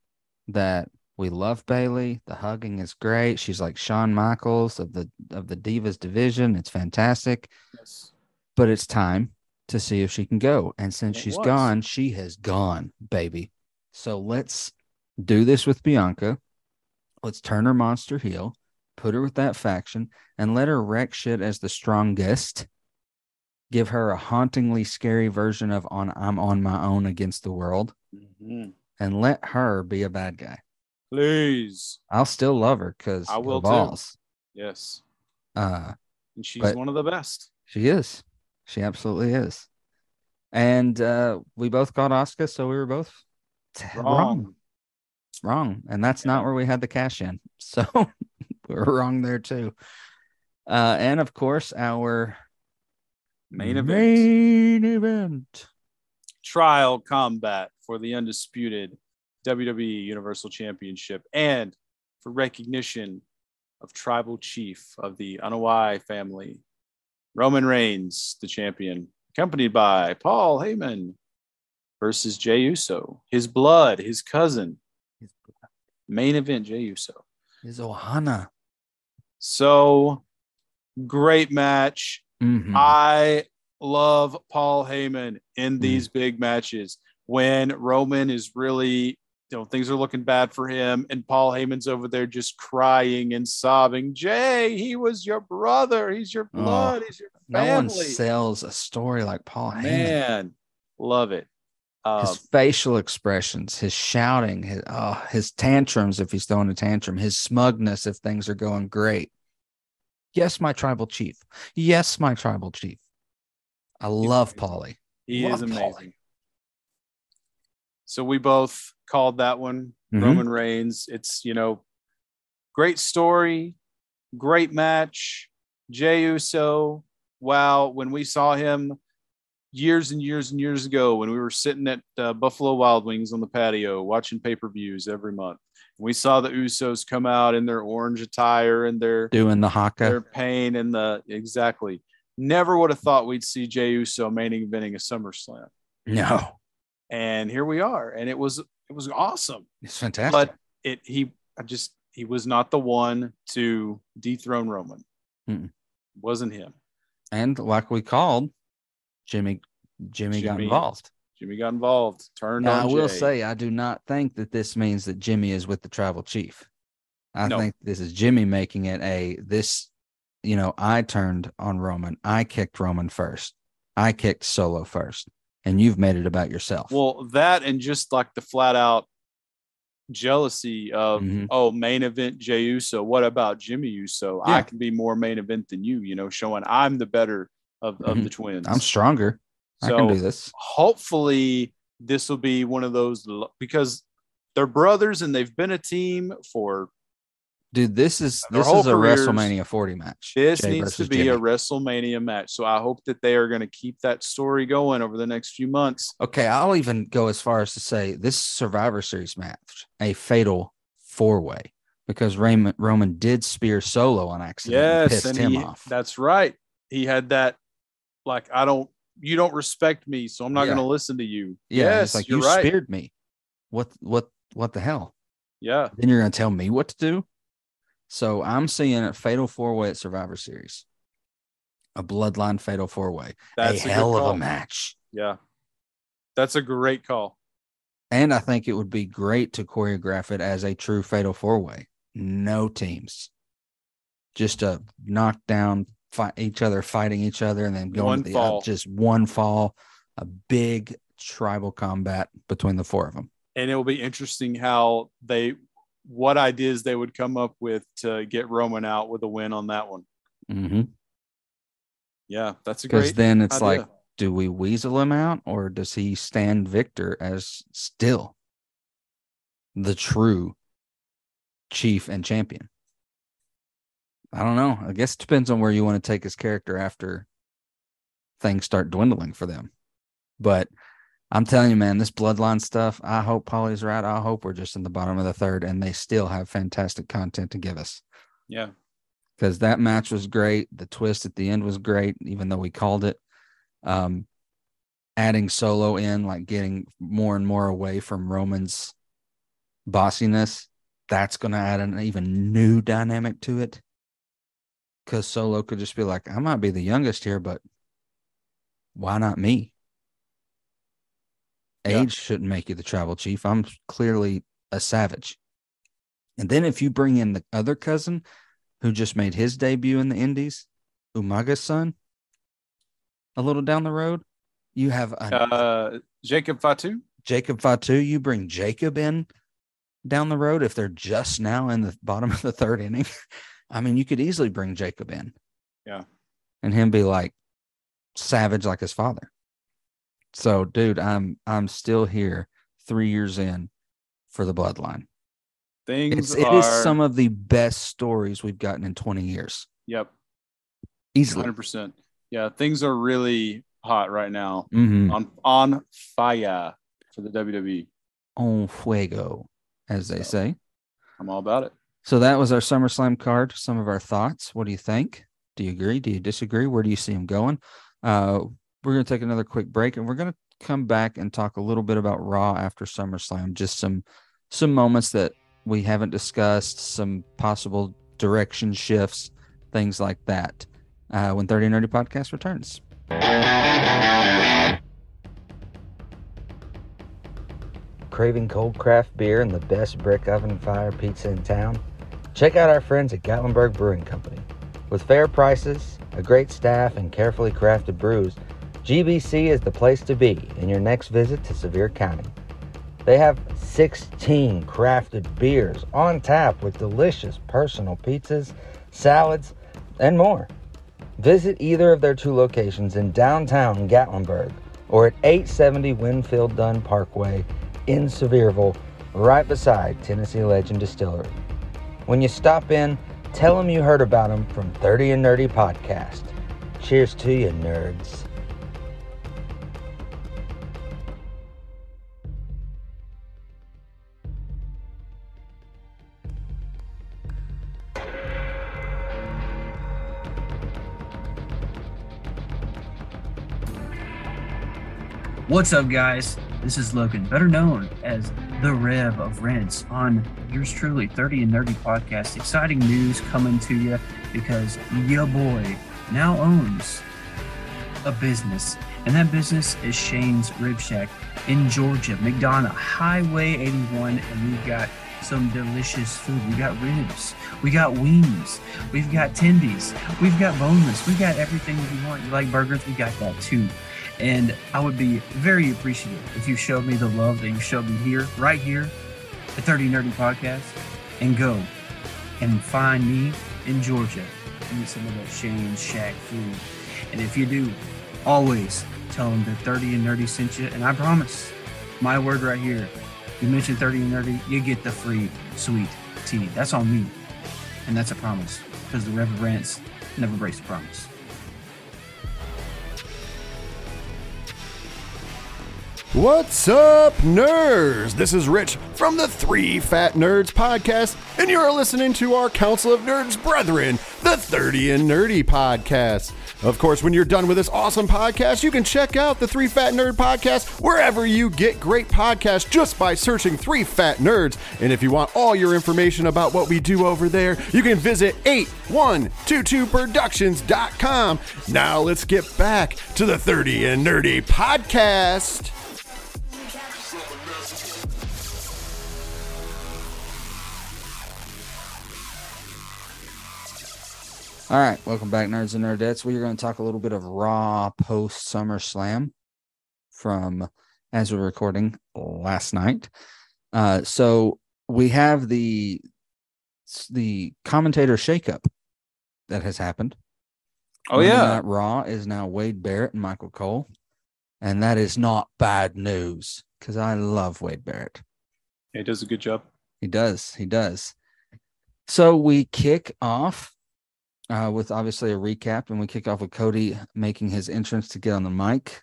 that we love Bayley. The hugging is great. She's like Shawn Michaels of the of the Divas division. It's fantastic. Yes. But it's time. to see if she can go. And since it she's was. gone, she has gone, baby. So let's do this with Bianca. Let's turn her monster heel, put her with that faction, and let her wreck shit as the strongest. Give her a hauntingly scary version of on I'm on my own against the world. Mm-hmm. And let her be a bad guy. Please. I'll still love her because I will balls. Too. Yes. Uh, and she's one of the best. She is. She absolutely is. And uh, we both got Asuka, so we were both t- wrong. wrong. Wrong. And that's yeah. not where we had the cash in. So we were wrong there too. Uh, and of course, our main event. Main event. Trial combat for the undisputed W W E Universal Championship and for recognition of tribal chief of the Anoa'i family, Roman Reigns, the champion, accompanied by Paul Heyman versus Jey Uso, his blood, his cousin, his blood. Main event, Jey Uso. His Ohana. So great match. Mm-hmm. I love Paul Heyman in these mm-hmm. big matches. When Roman is really, you know, things are looking bad for him, and Paul Heyman's over there just crying and sobbing. Jay, he was your brother. He's your blood. Oh, he's your family. No one sells a story like Paul Heyman. Man, love it. Um, his facial expressions, his shouting, his oh, his tantrums if he's throwing a tantrum, his smugness if things are going great. Yes, my tribal chief. Yes, my tribal chief. I love Paulie. He love is amazing. Paulie. So we both called that one mm-hmm. Roman Reigns. It's, you know, great story, great match. Jey Uso. Wow. When we saw him years and years and years ago, when we were sitting at uh, Buffalo Wild Wings on the patio, watching pay-per-views every month, we saw the Usos come out in their orange attire and their doing the haka, their pain and the exactly. Never would have thought we'd see Jey Uso main eventing a SummerSlam. No. And here we are, and it was it was awesome. It's fantastic. But it he I just he was not the one to dethrone Roman. Mm-mm. It wasn't him. And like we called, Jimmy Jimmy, Jimmy got involved. Jimmy got involved. Turned now, on. I will Jay. say I do not think that this means that Jimmy is with the tribal chief. I no. think this is Jimmy making it a this. You know, I turned on Roman. I kicked Roman first. I kicked Solo first. And you've made it about yourself. Well, that and just like the flat out jealousy of, mm-hmm. oh, main event Jey Uso. What about Jimmy Uso? Yeah. I can be more main event than you, you know, showing I'm the better of, mm-hmm. of the twins. I'm stronger. So I can do this. Hopefully this will be one of those because they're brothers and they've been a team for. Dude, this is this is a careers. WrestleMania forty match. This Jay needs to be Jimmy. a WrestleMania match. So I hope that they are going to keep that story going over the next few months. Okay, I'll even go as far as to say this Survivor Series match, a fatal four-way, because Raymond, Roman did spear Solo on accident. Yes, and pissed and him he, off. That's right. He had that, like, I don't, you don't respect me, so I'm not yeah. going to listen to you. Yeah, yes, like, you're you right. speared me. What, what, what the hell? Yeah. Then you're going to tell me what to do? So I'm seeing a fatal four-way at Survivor Series, a bloodline fatal four-way, that's a, a hell of a match. Yeah, that's a great call. And I think it would be great to choreograph it as a true fatal four-way. No teams, just a knockdown fight, each other fighting each other, and then going one to the fall. Up, just one fall, a big tribal combat between the four of them. And it will be interesting how they. What ideas they would come up with to get Roman out with a win on that one. Mm-hmm. Yeah, that's a great idea. Because then it's idea. like, do we weasel him out or does he stand victor as still the true chief and champion? I don't know. I guess it depends on where you want to take his character after things start dwindling for them. But I'm telling you, man, this bloodline stuff, I hope Paulie's right. I hope we're just in the bottom of the third and they still have fantastic content to give us. Yeah. Because that match was great. The twist at the end was great, even though we called it. Um, adding Solo in, like getting more and more away from Roman's bossiness, that's going to add an even new dynamic to it. Because Solo could just be like, I might be the youngest here, but why not me? Age yeah. shouldn't make you the tribal chief. I'm clearly a savage. And then if you bring in the other cousin who just made his debut in the Indies, Umaga's son, a little down the road, you have a, uh, Jacob Fatu. Jacob Fatu. You bring Jacob in down the road if they're just now in the bottom of the third inning. I mean, you could easily bring Jacob in. Yeah. And him be like savage like his father. So, dude, I'm I'm still here three years in for the bloodline. Things it's, are... It is some of the best stories we've gotten in twenty years. Yep. Easily. one hundred percent. Yeah, things are really hot right now. Mm-hmm. On on fire for the W W E. On fuego, as they so, say. I'm all about it. So that was our SummerSlam card. Some of our thoughts. What do you think? Do you agree? Do you disagree? Where do you see them going? Uh, we're going to take another quick break, and we're going to come back and talk a little bit about Raw after SummerSlam. Just some some moments that we haven't discussed, some possible direction shifts, things like that. Uh, when thirty Nerdy Podcast returns. Craving cold craft beer and the best brick oven fire pizza in town? Check out our friends at Gatlinburg Brewing Company. With fair prices, a great staff, and carefully crafted brews, G B C is the place to be in your next visit to Sevier County. They have sixteen crafted beers on tap with delicious personal pizzas, salads, and more. Visit either of their two locations in downtown Gatlinburg or at eight seventy Winfield Dunn Parkway in Sevierville, right beside Tennessee Legend Distillery. When you stop in, tell them you heard about them from thirty and Nerdy Podcast. Cheers to you, nerds. What's up, guys? This is Logan, better known as the Rev of Rents, on yours truly, thirty and Nerdy Podcast. Exciting news coming to you because your boy now owns a business, and that business is Shane's Rib Shack in Georgia, McDonough, Highway eighty-one, and we've got some delicious food. We got ribs, we got wings, we've got tendies, we've got boneless, we got everything you want. You like burgers? We got that too. And I would be very appreciative if you showed me the love that you showed me here, right here, at thirty Nerdy Podcast, and go and find me in Georgia and eat some of that Shane's Shack food. And if you do, always tell them that thirty and Nerdy sent you. And I promise, my word right here, you mention thirty and Nerdy, you get the free sweet tea. That's on me. And that's a promise, because the Reverends never breaks a promise. What's up, nerds? This is Rich from the Three Fat Nerds Podcast, and you're listening to our Council of Nerds brethren, the thirty and Nerdy Podcast. Of course, when you're done with this awesome podcast, you can check out the Three Fat Nerd Podcast wherever you get great podcasts just by searching Three Fat Nerds. And if you want all your information about what we do over there, you can visit eight one two two productions dot com. Now let's get back to the thirty and Nerdy Podcast. All right, welcome back, nerds and nerdettes. We are going to talk a little bit of Raw post SummerSlam from as we were recording last night. Uh, so we have the the commentator shakeup that has happened. Oh Monday yeah, Raw is now Wade Barrett and Michael Cole, and that is not bad news because I love Wade Barrett. He does a good job. He does. He does. So we kick off. Uh, with obviously a recap, and we kick off with Cody making his entrance to get on the mic.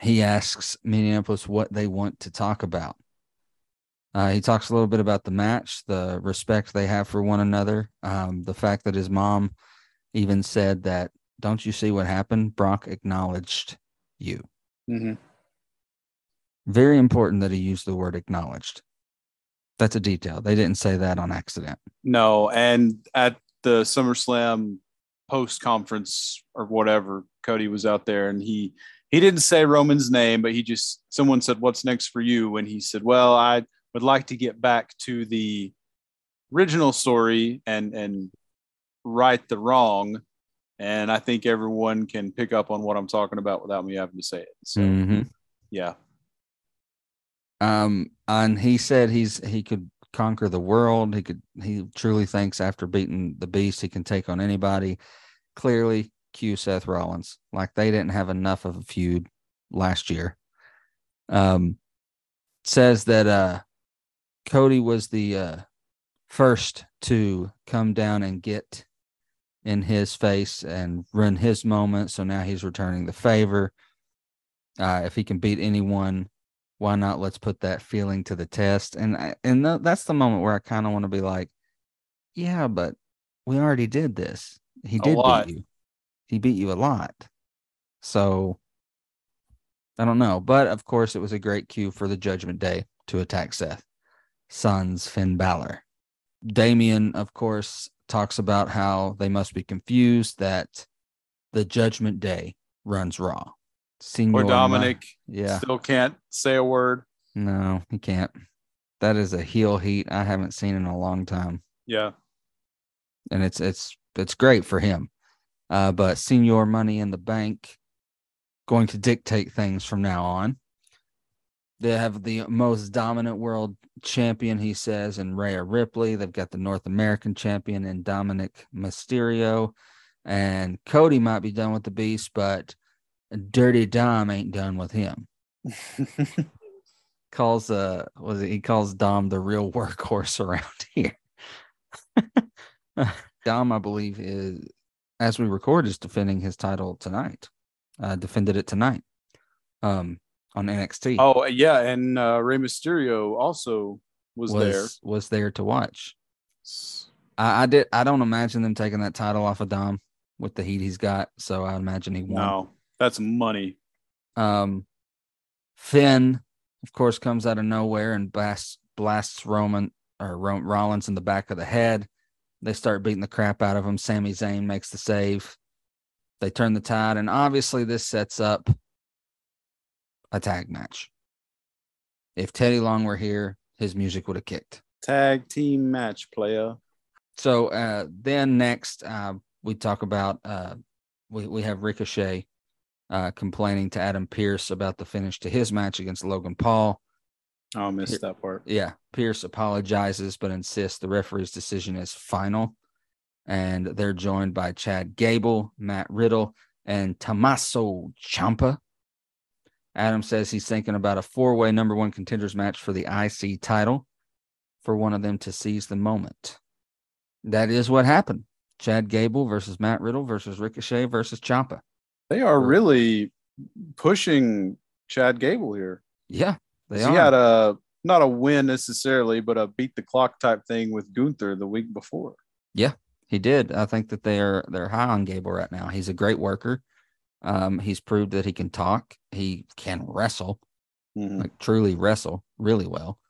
He asks Minneapolis what they want to talk about. Uh, he talks a little bit about the match, the respect they have for one another, um, the fact that his mom even said that, "Don't you see what happened? Brock acknowledged you." Mm-hmm. Very important that he used the word acknowledged. That's a detail. They didn't say that on accident. No, and at the SummerSlam post-conference or whatever, Cody was out there and he he didn't say Roman's name, but he just, someone said, what's next for you? And he said, well, I would like to get back to the original story and and right the wrong. And I think everyone can pick up on what I'm talking about without me having to say it. So, mm-hmm. yeah. Um, and he said he's he could conquer the world. He could. He truly thinks after beating the beast, he can take on anybody. Clearly, cue Seth Rollins. Like, they didn't have enough of a feud last year. Um, says that uh, Cody was the uh, first to come down and get in his face and ruin his moment. So now he's returning the favor. Uh, if he can beat anyone, why not? Let's put that feeling to the test. And I, and th- that's the moment where I kind of want to be like, yeah, but we already did this. He did beat you. He beat you a lot. So I don't know. But of course, it was a great cue for the Judgment Day to attack Seth. Sons Finn Balor. Damien, of course, talks about how they must be confused that the Judgment Day runs Raw. Or Dominic Ma- yeah. still can't say a word. No, he can't. That is a heel heat I haven't seen in a long time. Yeah. And it's it's it's great for him. Uh, but Senior Money in the Bank going to dictate things from now on. They have the most dominant world champion, he says, in Rhea Ripley. They've got the North American champion in Dominic Mysterio. And Cody might be done with the beast, but Dirty Dom ain't done with him. calls uh was it, he calls Dom the real workhorse around here. Dom, I believe, is, as we record, is defending his title tonight. Uh, defended it tonight. Um On N X T. Oh, yeah. And uh, Rey Mysterio also was, was there. Was there to watch. I, I did. I don't imagine them taking that title off of Dom with the heat he's got. So I imagine he won. No, that's money. Um, Finn, of course, comes out of nowhere and blasts, blasts Roman or Ro- Rollins in the back of the head. They start beating the crap out of him. Sami Zayn makes the save. They turn the tide. And obviously, this sets up a tag match. If Teddy Long were here, his music would have kicked. Tag team match, player. So uh, then next, uh, we talk about uh, we we have Ricochet uh, complaining to Adam Pearce about the finish to his match against Logan Paul. I missed Pe- that part. Yeah, Pearce apologizes but insists the referee's decision is final, and they're joined by Chad Gable, Matt Riddle, and Tommaso Ciampa. Adam says he's thinking about a four-way number one contenders match for the I C title for one of them to seize the moment. That is what happened. Chad Gable versus Matt Riddle versus Ricochet versus Ciampa. They are really pushing Chad Gable here. Yeah, they are. He had a, not a win necessarily, but a beat the clock type thing with Gunther the week before. Yeah, he did. I think that they are, they're high on Gable right now. He's a great worker. Um, he's proved that he can talk. He can wrestle, mm-hmm. like truly wrestle really well.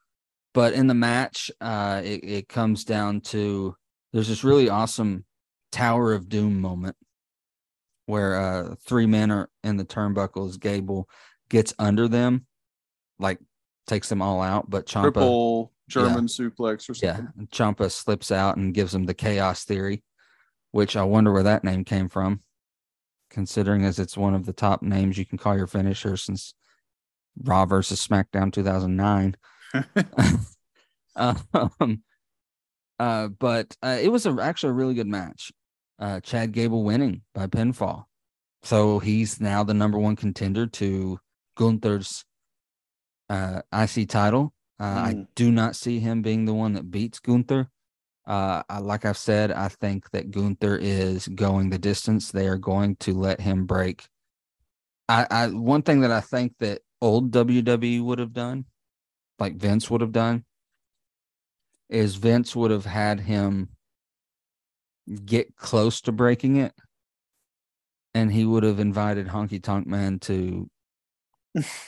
But in the match, uh, it, it comes down to, there's this really awesome Tower of Doom moment where uh, three men are in the turnbuckles. Gable gets under them, like takes them all out. But Ciampa, triple German yeah, suplex or something. Yeah, Ciampa slips out and gives them the Chaos Theory, which I wonder where that name came from, considering as it's one of the top names you can call your finisher since Raw versus SmackDown two thousand nine. um, uh, but uh, it was a, actually a really good match. Uh, Chad Gable winning by pinfall. So he's now the number one contender to Gunther's uh, I C title. Uh, mm. I do not see him being the one that beats Gunther. Uh, like I've said, I think that Gunther is going the distance. They are going to let him break. I, I one thing that I think that old W W E would have done, like Vince would have done, is Vince would have had him get close to breaking it, and he would have invited Honky Tonk Man to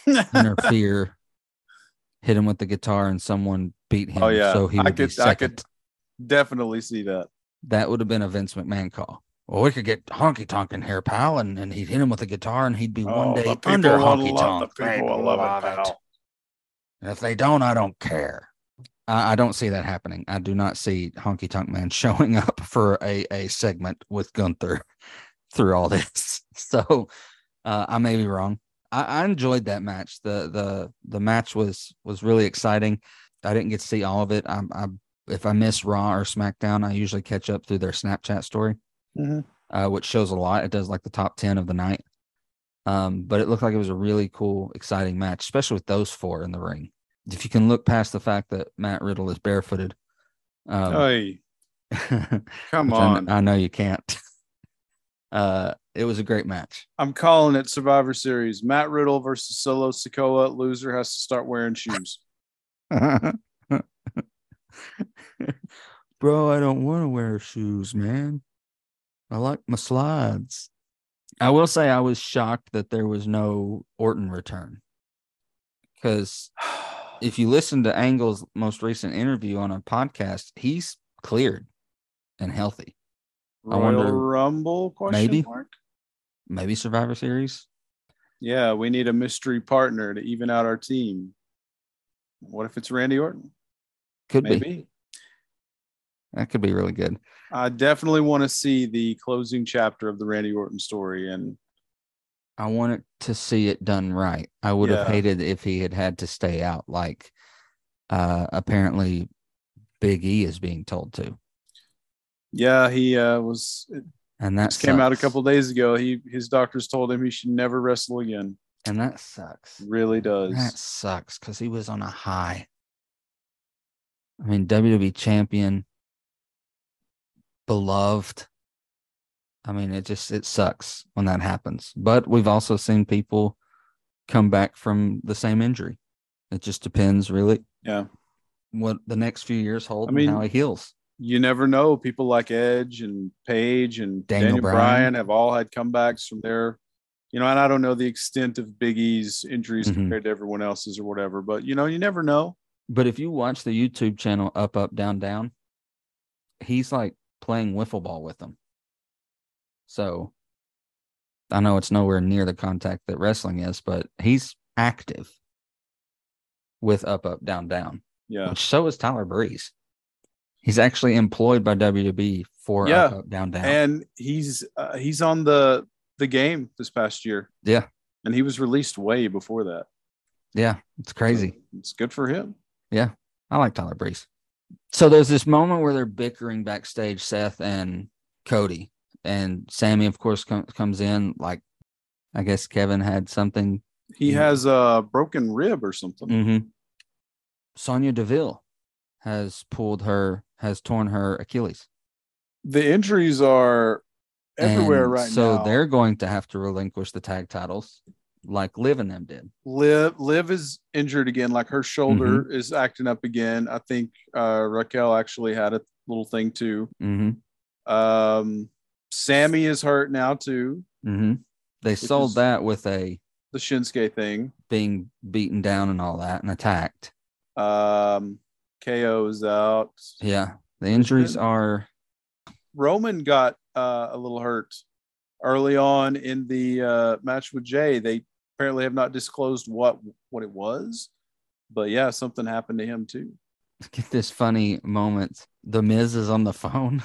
interfere, hit him with the guitar, and someone beat him. Oh yeah, so he would I could, be second. I could. Definitely see that. That would have been a Vince McMahon call. Well, we could get honky tonk in here, pal, and, and he'd hit him with a guitar, and he'd be oh, one day under honky tonk. The people will love it, pal. It. And if they don't, I don't care. I, I don't see that happening. I do not see Honky Tonk Man showing up for a, a segment with Gunther through all this. So uh, I may be wrong. I, I enjoyed that match. The the the match was was really exciting. I didn't get to see all of it. I, I if I miss Raw or SmackDown, I usually catch up through their Snapchat story, mm-hmm. uh, which shows a lot. It does like the top ten of the night. Um, but it looked like it was a really cool, exciting match, especially with those four in the ring. If you can look past the fact that Matt Riddle is barefooted. Um, hey, come on. I, I know you can't. Uh, it was a great match. I'm calling it Survivor Series. Matt Riddle versus Solo Sikoa. Loser has to start wearing shoes. Bro, I don't want to wear shoes, man. I like my slides. I will say I was shocked that there was no Orton return. Because if you listen to Angle's most recent interview on a podcast, he's cleared and healthy. Royal I wonder, Rumble question maybe, mark? Maybe Survivor Series. Yeah, we need a mystery partner to even out our team. What if it's Randy Orton? Could maybe. be. That could be really good. I definitely want to see the closing chapter of the Randy Orton story, and I wanted to see it done right. I would yeah. have hated if he had had to stay out, like uh, apparently Big E is being told to. Yeah, he uh, was. And that came sucks. out a couple days ago. He his doctors told him he should never wrestle again, and that sucks. Really does. That sucks because he was on a high. I mean, W W E champion. Beloved. I mean, it just, it sucks when that happens. But we've also seen people come back from the same injury. It just depends, really. Yeah. What the next few years hold I mean, and how he heals. You never know. People like Edge and Paige and Daniel, Daniel Bryan. Bryan have all had comebacks from their, you know, and I don't know the extent of Big E's injuries mm-hmm. compared to everyone else's or whatever, but you know, you never know. But if you watch the YouTube channel Up, Up, Down, Down, he's like, playing wiffle ball with them. So I know it's nowhere near the contact that wrestling is, but he's active with Up, Up, Down, Down. Yeah. Which so is Tyler Breeze. He's actually employed by W W E for yeah. Up, Up, Down, Down. And he's uh, he's on the the game this past year. Yeah. And he was released way before that. Yeah. It's crazy. So it's good for him. Yeah. I like Tyler Breeze. So there's this moment where they're bickering backstage, Seth and Cody, and Sammy, of course, com- comes in. Like, I guess Kevin had something. He has know. a broken rib or something. Mm-hmm. Sonya Deville has pulled her, has torn her Achilles. The injuries are everywhere and right so now. So they're going to have to relinquish the tag titles, like Liv and them did. Liv, Liv is injured again. Like her shoulder mm-hmm. is acting up again. I think uh, Raquel actually had a little thing too. Mm-hmm. Um, Sammy is hurt now too. Mm-hmm. They sold that with a the Shinsuke thing, being beaten down and all that, and attacked. Um, K O is out. Yeah, the injuries Roman. are. Roman got uh, a little hurt early on in the uh, match with Jay. They apparently have not disclosed what what it was, but yeah, something happened to him too. Get this funny moment. The Miz is on the phone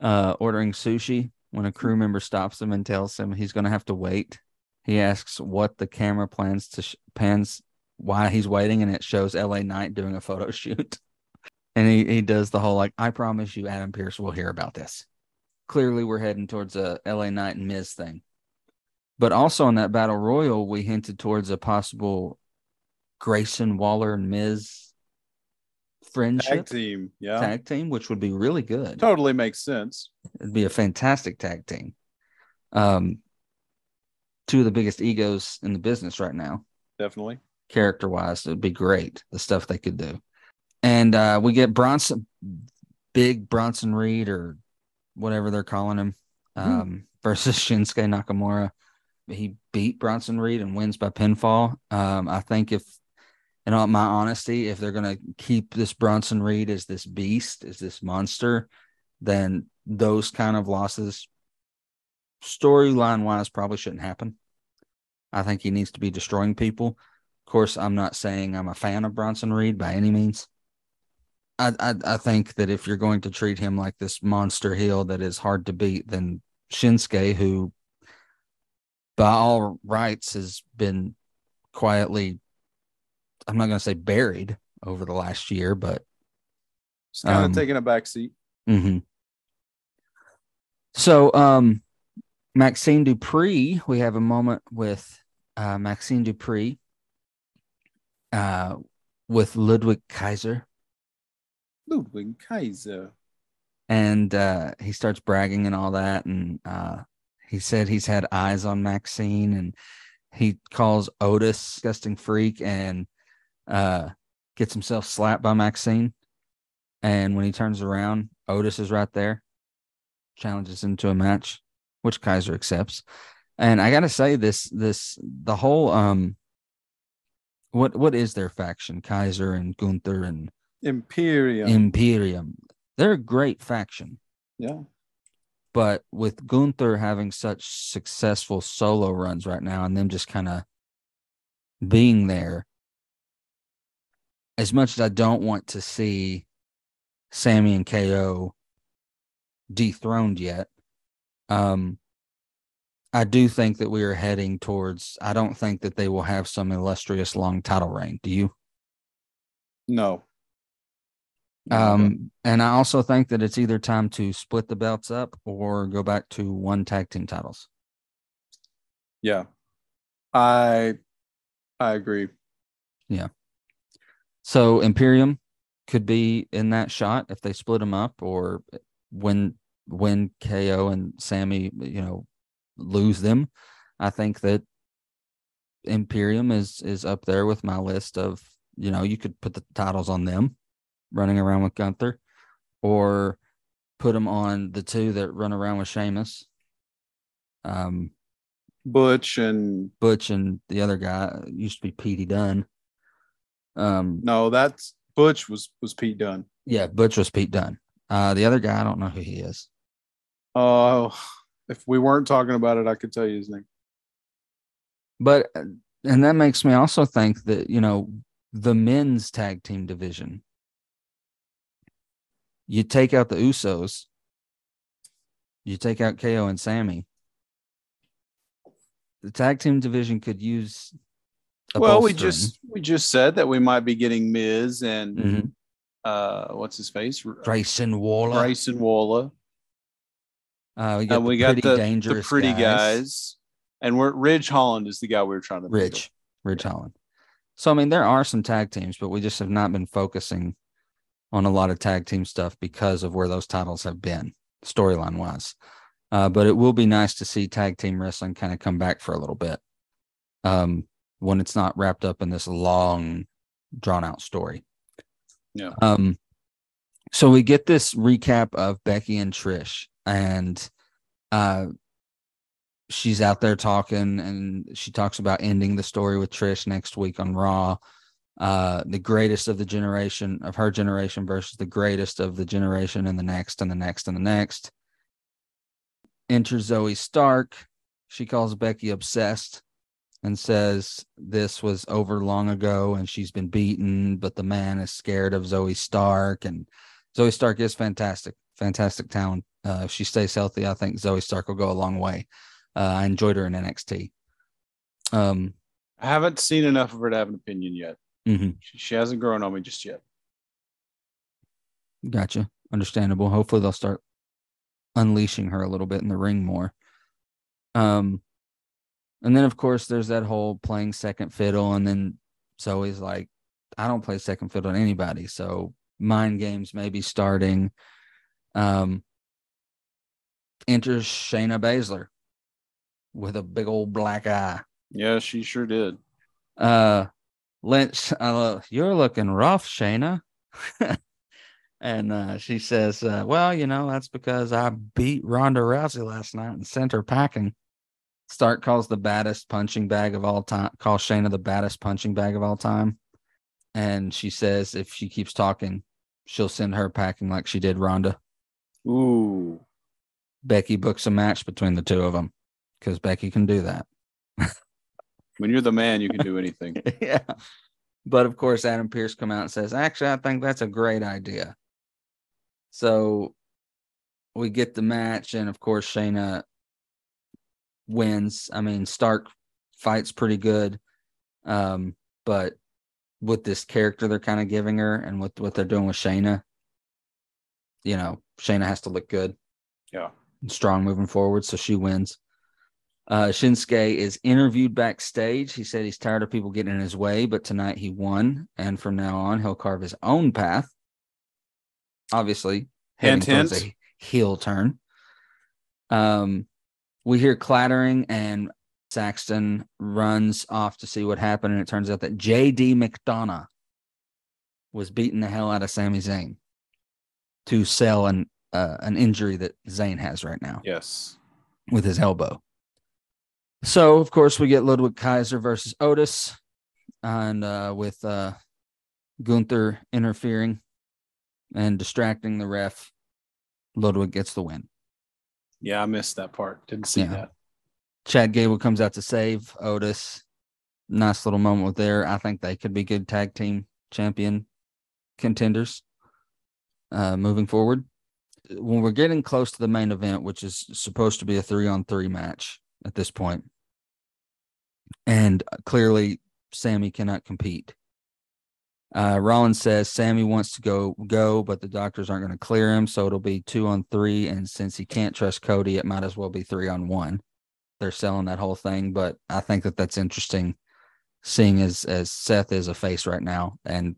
uh, ordering sushi when a crew member stops him and tells him he's going to have to wait. He asks what the camera plans to sh- pans why he's waiting, and it shows L A Knight doing a photo shoot. And he, he does the whole like, I promise you Adam Pearce will hear about this. Clearly we're heading towards a L A Knight and Miz thing. But also in that battle royal, we hinted towards a possible Grayson Waller and Miz friendship. Tag team, yeah. Tag team, which would be really good. Totally makes sense. It'd be a fantastic tag team. Um, two of the biggest egos in the business right now. Definitely. Character-wise, it'd be great, the stuff they could do. And uh, we get Bronson, big Bronson Reed or whatever they're calling him, um, hmm. versus Shinsuke Nakamura. He beat Bronson Reed and wins by pinfall. Um, I think if, in all my honesty, if they're going to keep this Bronson Reed as this beast, as this monster, then those kind of losses, storyline-wise, probably shouldn't happen. I think he needs to be destroying people. Of course, I'm not saying I'm a fan of Bronson Reed by any means. I, I, I think that if you're going to treat him like this monster heel that is hard to beat, then Shinsuke, who by all rights has been quietly, I'm not going to say buried over the last year, but it's kind um, of taking a back seat. Mm-hmm. So um, Maxxine Dupree, we have a moment with uh, Maxxine Dupree uh, with Ludwig Kaiser. Ludwig Kaiser. And uh, he starts bragging and all that. And uh, he said he's had eyes on Maxxine, and he calls Otis disgusting freak and uh, gets himself slapped by Maxxine. And when he turns around, Otis is right there, challenges him to a match, which Kaiser accepts. And I got to say this, this, the whole, um, what, what is their faction? Kaiser and Gunther and Imperium. Imperium. They're a great faction. Yeah. But with Gunther having such successful solo runs right now and them just kind of being there, as much as I don't want to see Sammy and K O dethroned yet, um, I do think that we are heading towards, I don't think that they will have some illustrious long title reign. Do you? No. Um, and I also think that it's either time to split the belts up or go back to one tag team titles. Yeah, I, I agree. Yeah. So Imperium could be in that shot if they split them up, or when, when K O and Sammy, you know, lose them. I think that Imperium is, is up there with my list of, you know, you could put the titles on them running around with Gunther, or put them on the two that run around with Sheamus. Um, Butch and... Butch and the other guy, used to be Petey Dunne. Um, no, that's... Butch was, was Pete Dunne. Yeah, Butch was Pete Dunne. Uh, the other guy, I don't know who he is. Oh, uh, if we weren't talking about it, I could tell you his name. But, and that makes me also think that, you know, the men's tag team division, you take out the Usos, you take out K O and Sammy, the tag team division could use a well, we string. just we just said that we might be getting Miz and mm-hmm. uh, what's his face, Grayson Waller. Grayson Waller. Uh, we got, and the, we got the, the pretty guys. guys, and we're Ridge Holland is the guy we were trying to Ridge of. Ridge yeah. Holland. So I mean, there are some tag teams, but we just have not been focusing on a lot of tag team stuff because of where those titles have been storyline wise. Uh, but it will be nice to see tag team wrestling kind of come back for a little bit. Um, when it's not wrapped up in this long drawn out story. Yeah. Um, so we get this recap of Becky and Trish, and uh, she's out there talking, and she talks about ending the story with Trish next week on Raw. Uh, the greatest of the generation of her generation versus the greatest of the generation and the next and the next and the next. Enters Zoe Stark. She calls Becky obsessed and says this was over long ago and she's been beaten, but the man is scared of Zoe Stark. And Zoe Stark is fantastic, fantastic talent. Uh, if she stays healthy, I think Zoe Stark will go a long way. Uh, I enjoyed her in N X T. Um, I haven't seen enough of her to have an opinion yet. Mm-hmm. She hasn't grown on me just yet. Gotcha. Understandable. Hopefully they'll start unleashing her a little bit in the ring more. Um, and then of course there's that whole playing second fiddle, and then Zoe's like, I don't play second fiddle to anybody. So mind games may be starting. Um, enters Shayna Baszler with a big old black eye. Yeah, she sure did. Uh, Lynch, uh, you're looking rough, Shayna. And uh, she says, uh, well, you know, that's because I beat Ronda Rousey last night and sent her packing. Stark calls the baddest punching bag of all time, calls Shayna the baddest punching bag of all time. And she says if she keeps talking, she'll send her packing like she did Ronda. Ooh. Becky books a match between the two of them, because Becky can do that. When you're the man, you can do anything. Yeah. But of course, Adam Pearce come out and says, actually, I think that's a great idea. So we get the match, and of course, Shayna wins. I mean, Stark fights pretty good. Um, but with this character they're kind of giving her and with what they're doing with Shayna, you know, Shayna has to look good. Yeah. And strong moving forward. So she wins. Uh, Shinsuke is interviewed backstage. He said he's tired of people getting in his way, but tonight he won. And from now on, he'll carve his own path. Obviously, hint, hint. A heel turn. Um, we hear clattering, and Saxton runs off to see what happened. And it turns out that J D McDonough was beating the hell out of Sami Zayn to sell an, uh, an injury that Zayn has right now. Yes. With his elbow. So, of course, we get Ludwig Kaiser versus Otis, and uh, with uh, Gunther interfering and distracting the ref, Ludwig gets the win. Yeah, I missed that part. Didn't see yeah. that. Chad Gable comes out to save Otis. Nice little moment there. I think they could be good tag team champion contenders uh, moving forward. When we're getting close to the main event, which is supposed to be a three-on-three match at this point, and clearly Sammy cannot compete. Uh, Rollins says Sammy wants to go, go, but the doctors aren't going to clear him, so it'll be two on three. And since he can't trust Cody, it might as well be three on one. They're selling that whole thing, but I think that that's interesting, seeing as as Seth is a face right now, and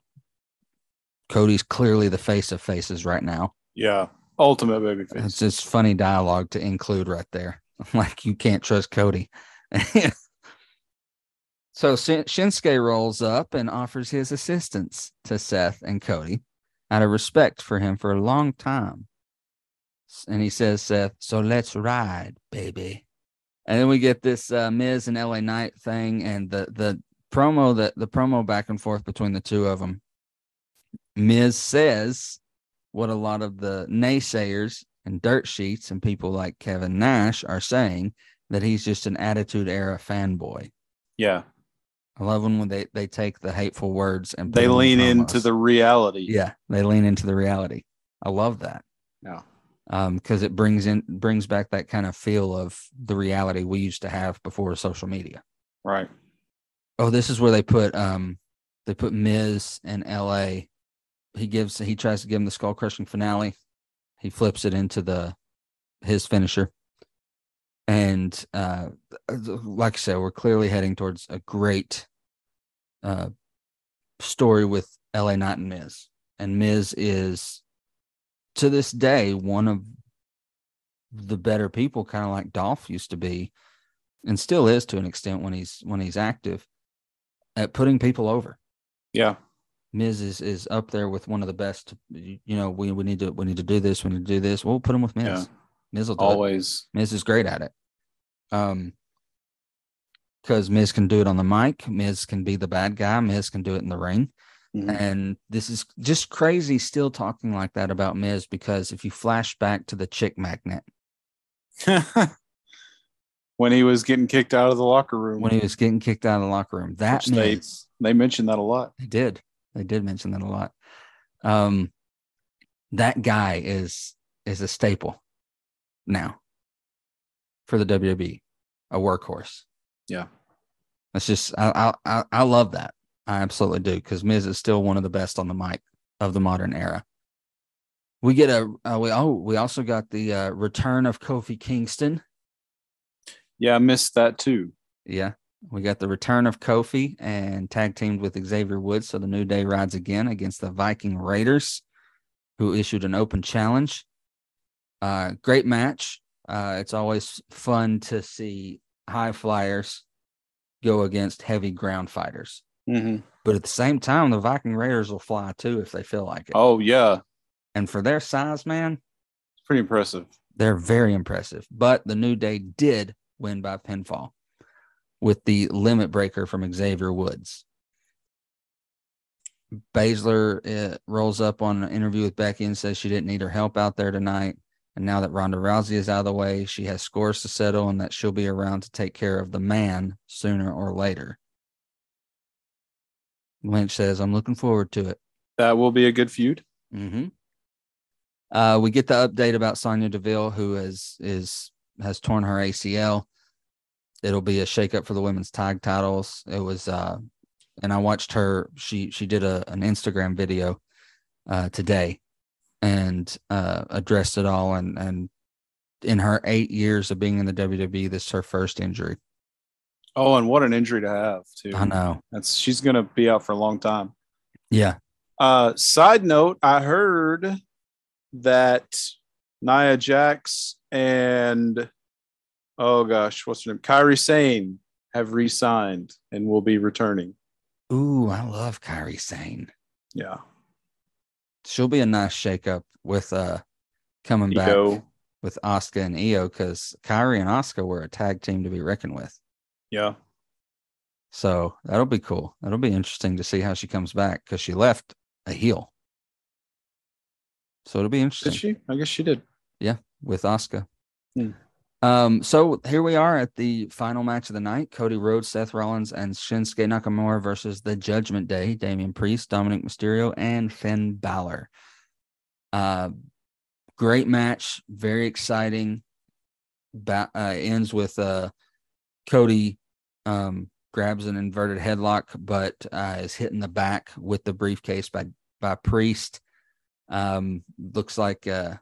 Cody's clearly the face of faces right now. Yeah, ultimate baby face. It's just funny dialogue to include right there. Like, you can't trust Cody. So Shinsuke rolls up and offers his assistance to Seth and Cody out of respect for him for a long time. And he says, Seth, so let's ride, baby. And then we get this uh, Miz and L A Knight thing, and the, the promo that the promo back and forth between the two of them. Miz says what a lot of the naysayers and dirt sheets and people like Kevin Nash are saying, that he's just an Attitude Era fanboy. Yeah. I love them when they, they take the hateful words and they lean into the reality. Yeah. They lean into the reality. I love that. Yeah. Um, cause it brings in, brings back that kind of feel of the reality we used to have before social media. Right. Oh, this is where they put, um, they put Miz and L A. He gives, he tries to give him the skull crushing finale. He flips it into the his finisher. And uh, like I said, we're clearly heading towards a great uh, story with L A Knight and Miz. And Miz is, to this day, one of the better people, kind of like Dolph used to be, and still is to an extent when he's when he's active, at putting people over. Yeah. Miz is, is up there with one of the best. You know, we, we need to we need to do this. We need to do this. We'll put him with Miz. Yeah. Miz will do always. It. Miz is great at it. Um, because Miz can do it on the mic. Miz can be the bad guy. Miz can do it in the ring. Mm-hmm. And this is just crazy. Still talking like that about Miz, because if you flash back to the chick magnet, when he was getting kicked out of the locker room, when he was getting kicked out of the locker room, that Miz, they they mentioned that a lot. They did. They did mention that a lot. Um, that guy is is a staple now for the W W E, a workhorse. Yeah, that's just I I I love that. I absolutely do, because Miz is still one of the best on the mic of the modern era. We get a uh, we oh we also got the uh, return of Kofi Kingston. Yeah, I missed that too. Yeah. We got the return of Kofi and tag teamed with Xavier Woods. So the New Day rides again against the Viking Raiders, who issued an open challenge. Uh, great match. Uh, it's always fun to see high flyers go against heavy ground fighters. Mm-hmm. But at the same time, the Viking Raiders will fly too if they feel like it. Oh, yeah. And for their size, man, it's pretty impressive. They're very impressive. But the New Day did win by pinfall, with the limit breaker from Xavier Woods. Baszler uh, rolls up on an interview with Becky and says she didn't need her help out there tonight. And now that Ronda Rousey is out of the way, she has scores to settle and that she'll be around to take care of the man sooner or later. Lynch says, I'm looking forward to it. That will be a good feud. Mm-hmm. Uh, we get the update about Sonya Deville, who is, is has torn her A C L. It'll be a shakeup for the women's tag titles. It was, uh, and I watched her. She she did a an Instagram video uh, today and uh, addressed it all. And and in her eight years of being in the W W E, this is her first injury. Oh, and what an injury to have, too. I know. That's she's gonna be out for a long time. Yeah. Uh, side note, I heard that Nia Jax and oh gosh, what's her name? Kairi Sane have re-signed and will be returning. Ooh, I love Kairi Sane. Yeah. She'll be a nice shakeup with uh coming Io. back with Asuka and Io, because Kairi and Asuka were a tag team to be reckoned with. Yeah. So that'll be cool. That'll be interesting to see how she comes back, because she left a heel. So it'll be interesting. Did she? I guess she did. Yeah, with Asuka. Hmm. Um, so here we are at the final match of the night. Cody Rhodes, Seth Rollins, and Shinsuke Nakamura versus the Judgment Day. Damian Priest, Dominic Mysterio, and Finn Balor. Uh, great match. Very exciting. Ba- uh, ends with uh, Cody um, grabs an inverted headlock, but uh, is hit in the back with the briefcase by, by Priest. Um, looks like uh,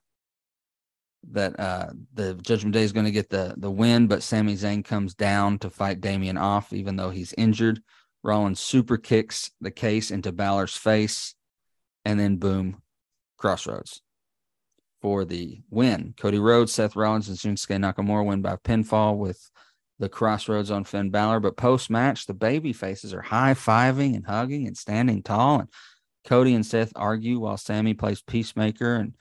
that uh, the Judgment Day is going to get the, the win, but Sami Zayn comes down to fight Damian off, even though he's injured. Rollins super kicks the case into Balor's face, and then boom, Crossroads for the win. Cody Rhodes, Seth Rollins, and Shinsuke Nakamura win by pinfall with the Crossroads on Finn Balor. But post-match, the baby faces are high-fiving and hugging and standing tall, and Cody and Seth argue while Sammy plays peacemaker and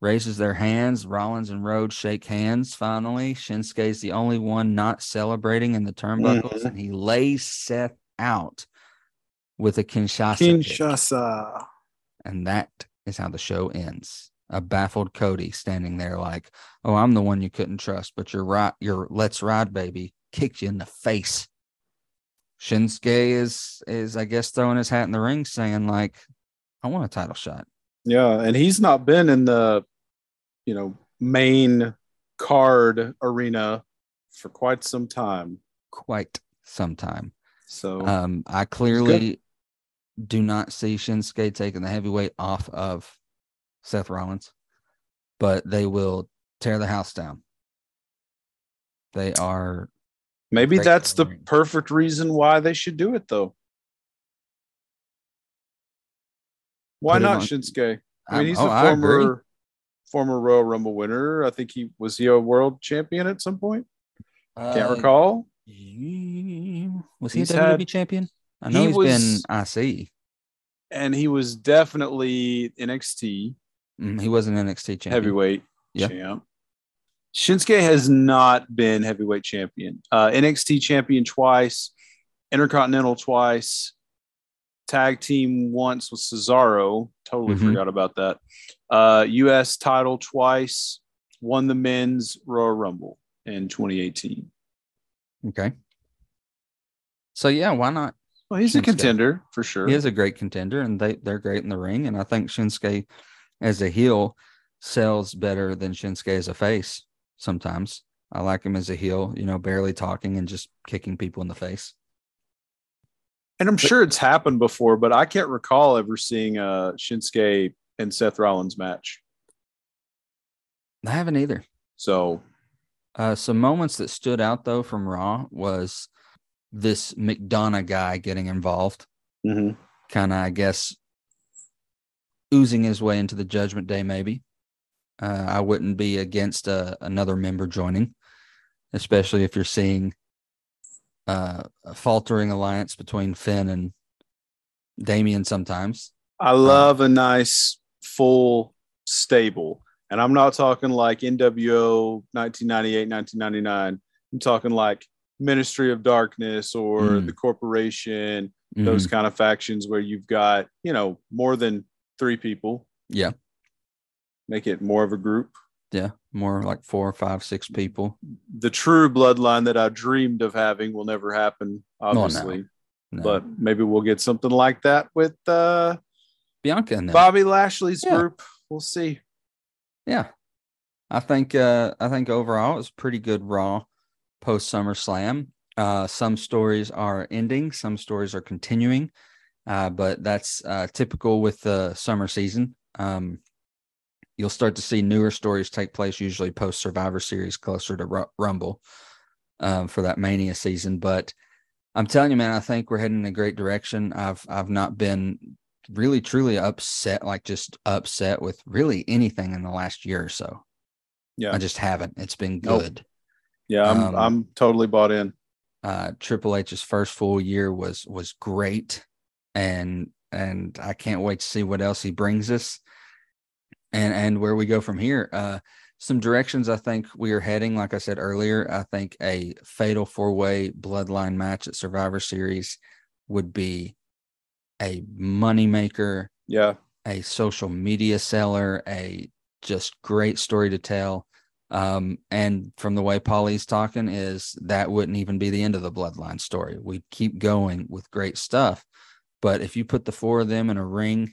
raises their hands. Rollins and Rhodes shake hands. Finally, Shinsuke is the only one not celebrating in the turnbuckles, mm-hmm. and he lays Seth out with a Kinshasa. Kinshasa. Kick. And that is how the show ends. A baffled Cody standing there like, oh, I'm the one you couldn't trust, but your right, your let's ride, baby, kicked you in the face. Shinsuke is, is I guess, throwing his hat in the ring saying, like, I want a title shot. Yeah, and he's not been in the, you know, main card arena for quite some time. Quite some time. So um, I clearly do not see Shinsuke taking the heavyweight off of Seth Rollins, but they will tear the house down. They are. Maybe that's the perfect reason why they should do it, though. Why not Shinsuke? I mean, he's a former former Royal Rumble winner. I think he was he a world champion at some point. Can't recall. Was he a W W E champion? I know he's been I C. And he was definitely N X T. Mm, he was an N X T champion. Heavyweight yeah. champ. Shinsuke has not been heavyweight champion. Uh, N X T champion twice. Intercontinental twice. Tag team once with Cesaro. Totally mm-hmm. forgot about that. Uh, U S title twice. Won the men's Royal Rumble in twenty eighteen. Okay. So, yeah, why not? Well, he's Shinsuke. a contender for sure. He is a great contender, and they, they're great in the ring. And I think Shinsuke as a heel sells better than Shinsuke as a face sometimes. I like him as a heel, you know, barely talking and just kicking people in the face. And I'm sure it's happened before, but I can't recall ever seeing a Shinsuke and Seth Rollins match. I haven't either. So, uh, some moments that stood out though from Raw was this McDonough guy getting involved, mm-hmm. kind of, I guess, oozing his way into the Judgment Day. Maybe uh, I wouldn't be against uh, another member joining, especially if you're seeing. Uh, a faltering alliance between Finn and Damian sometimes. I love um, a nice full stable. And I'm not talking like N W O nineteen ninety-eight, nineteen ninety-nine. I'm talking like Ministry of Darkness or mm. the Corporation, mm-hmm. those kind of factions where you've got, you know, more than three people. Yeah. Make it more of a group. Yeah, more like four or five, six people. The true bloodline that I dreamed of having will never happen, obviously. Oh, no. No. But maybe we'll get something like that with uh, Bianca and Bobby Lashley's yeah. group. We'll see. Yeah, I think uh, I think overall it's pretty good Raw post SummerSlam. Uh, some stories are ending, some stories are continuing, uh, but that's uh, typical with the summer season. Um, you'll start to see newer stories take place, usually post Survivor Series, closer to R- Rumble um, for that Mania season. But I'm telling you, man, I think we're heading in a great direction. I've I've not been really truly upset, like just upset with really anything in the last year or so. Yeah, I just haven't. It's been good. Nope. Yeah, I'm um, I'm totally bought in. Uh, Triple H's first full year was was great, and and I can't wait to see what else he brings us. And and where we go from here, uh, some directions I think we are heading, like I said earlier, I think a fatal four-way bloodline match at Survivor Series would be a moneymaker, yeah. a social media seller, a just great story to tell. Um, and from the way Paulie's talking is that wouldn't even be the end of the bloodline story. We'd keep going with great stuff. But if you put the four of them in a ring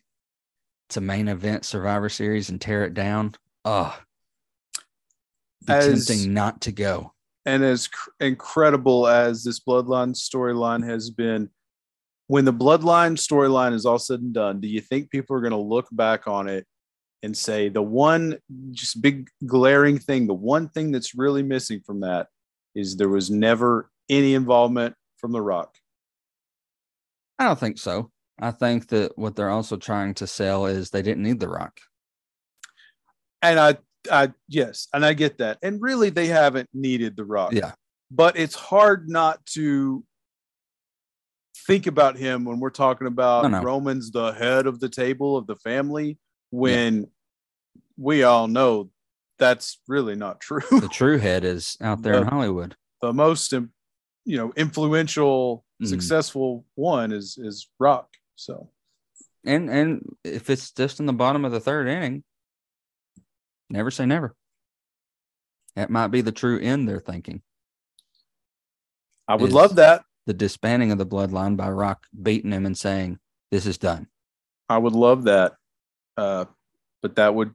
to main event Survivor Series and tear it down, oh, it's tempting not to go. And as cr- incredible as this bloodline storyline has been, when the bloodline storyline is all said and done, do you think people are going to look back on it and say the one just big glaring thing, the one thing that's really missing from that is there was never any involvement from The Rock? I don't think so. I think that what they're also trying to sell is they didn't need The Rock. And I, I, yes, and I get that. And really, they haven't needed The Rock. Yeah. But it's hard not to think about him when we're talking about no, no. Roman's the head of the table of the family, when yeah. we all know that's really not true. The true head is out there the, in Hollywood. The most, you know, influential, mm. successful one is, is Rock. So, and and if it's just in the bottom of the third inning, never say never. That might be the true end they're thinking. I would love that. The disbanding of the bloodline by Rock beating him and saying, this is done. I would love that. Uh, but that would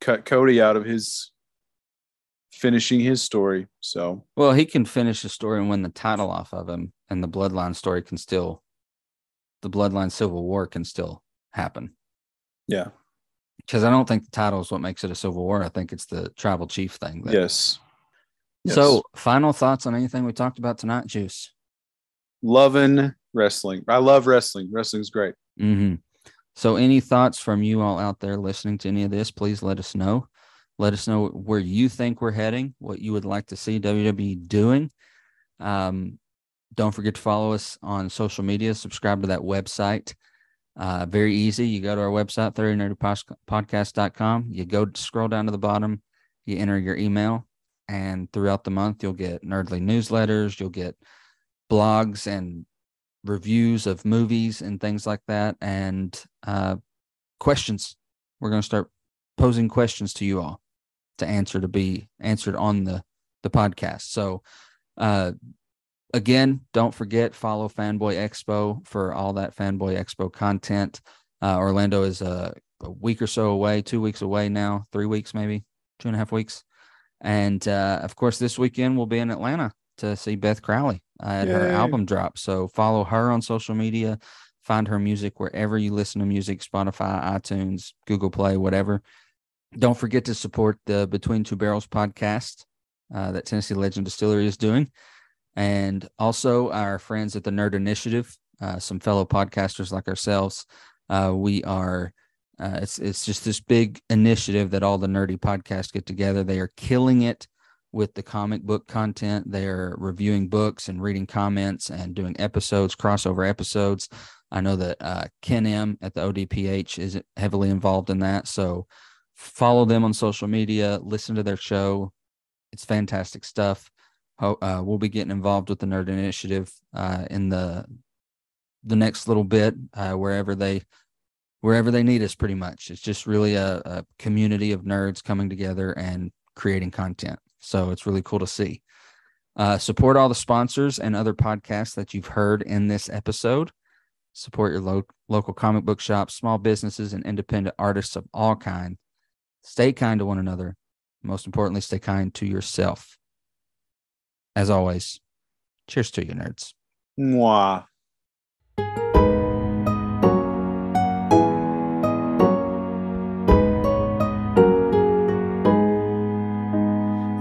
cut Cody out of his finishing his story. So, well, he can finish the story and win the title off of him, and the bloodline story can still, the bloodline civil war can still happen. Yeah. Because I don't think the title is what makes it a civil war. I think it's the tribal chief thing. That... Yes. yes. So, final thoughts on anything we talked about tonight, Juice? Loving wrestling. I love wrestling. Wrestling's great. Mm-hmm. So any thoughts from you all out there listening to any of this, please let us know. Let us know where you think we're heading, what you would like to see W W E doing. Um, don't forget to follow us on social media. Subscribe to that website. Uh, very easy. You go to our website, thirty nerdy podcast dot com. You go scroll down to the bottom. You enter your email. And throughout the month, you'll get nerdly newsletters. You'll get blogs and reviews of movies and things like that, and uh, questions. We're going to start posing questions to you all to answer, to be answered on the, the podcast. So uh, again, don't forget, follow Fanboy Expo for all that Fanboy Expo content. Uh, Orlando is a, a week or so away, two weeks away now, three weeks maybe, two and a half weeks. And uh, of course, this weekend we'll be in Atlanta to see Beth Crowley uh, at Yay. her album drop. So follow her on social media, find her music wherever you listen to music, Spotify, iTunes, Google Play, whatever. Don't forget to support the Between Two Barrels podcast uh, that Tennessee Legend Distillery is doing. And also our friends at the Nerd Initiative, uh, some fellow podcasters like ourselves. Uh, we are, uh, it's, it's just this big initiative that all the nerdy podcasts get together. They are killing it with the comic book content. They're reviewing books and reading comments and doing episodes, crossover episodes. I know that uh, Ken M at the O D P H is heavily involved in that. So follow them on social media, listen to their show. It's fantastic stuff. Uh, we'll be getting involved with the Nerd Initiative uh, in the the next little bit, uh, wherever they wherever they need us pretty much. It's just really a, a community of nerds coming together and creating content. So it's really cool to see. Uh, support all the sponsors and other podcasts that you've heard in this episode. Support your lo- local comic book shops, small businesses, and independent artists of all kinds. Stay kind to one another. Most importantly, stay kind to yourself. As always, cheers to you, nerds. Mwah.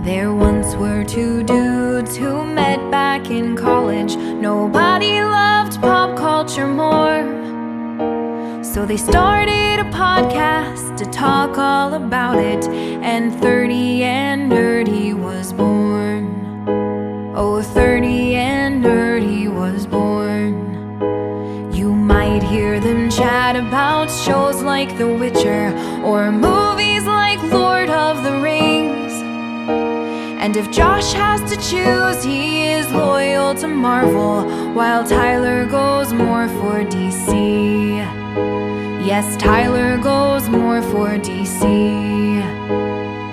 There once were two dudes who met back in college. Nobody loved pop culture more, so they started a podcast to talk all about it. And thirty and Nerdy was born. Oh, thirty and Nerdy was born. You might hear them chat about shows like The Witcher or movies like Lord of the Rings. And if Josh has to choose, he is loyal to Marvel, while Tyler goes more for D C. Yes, Tyler goes more for D C.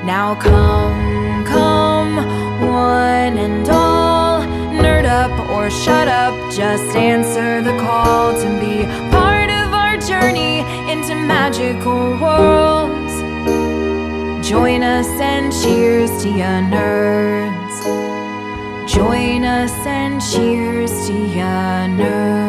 Now come, come, one and all, nerd up or shut up, just answer the call to be part of our journey into magical worlds. Join us and cheers to ya, nerds. Join us and cheers to ya, nerds.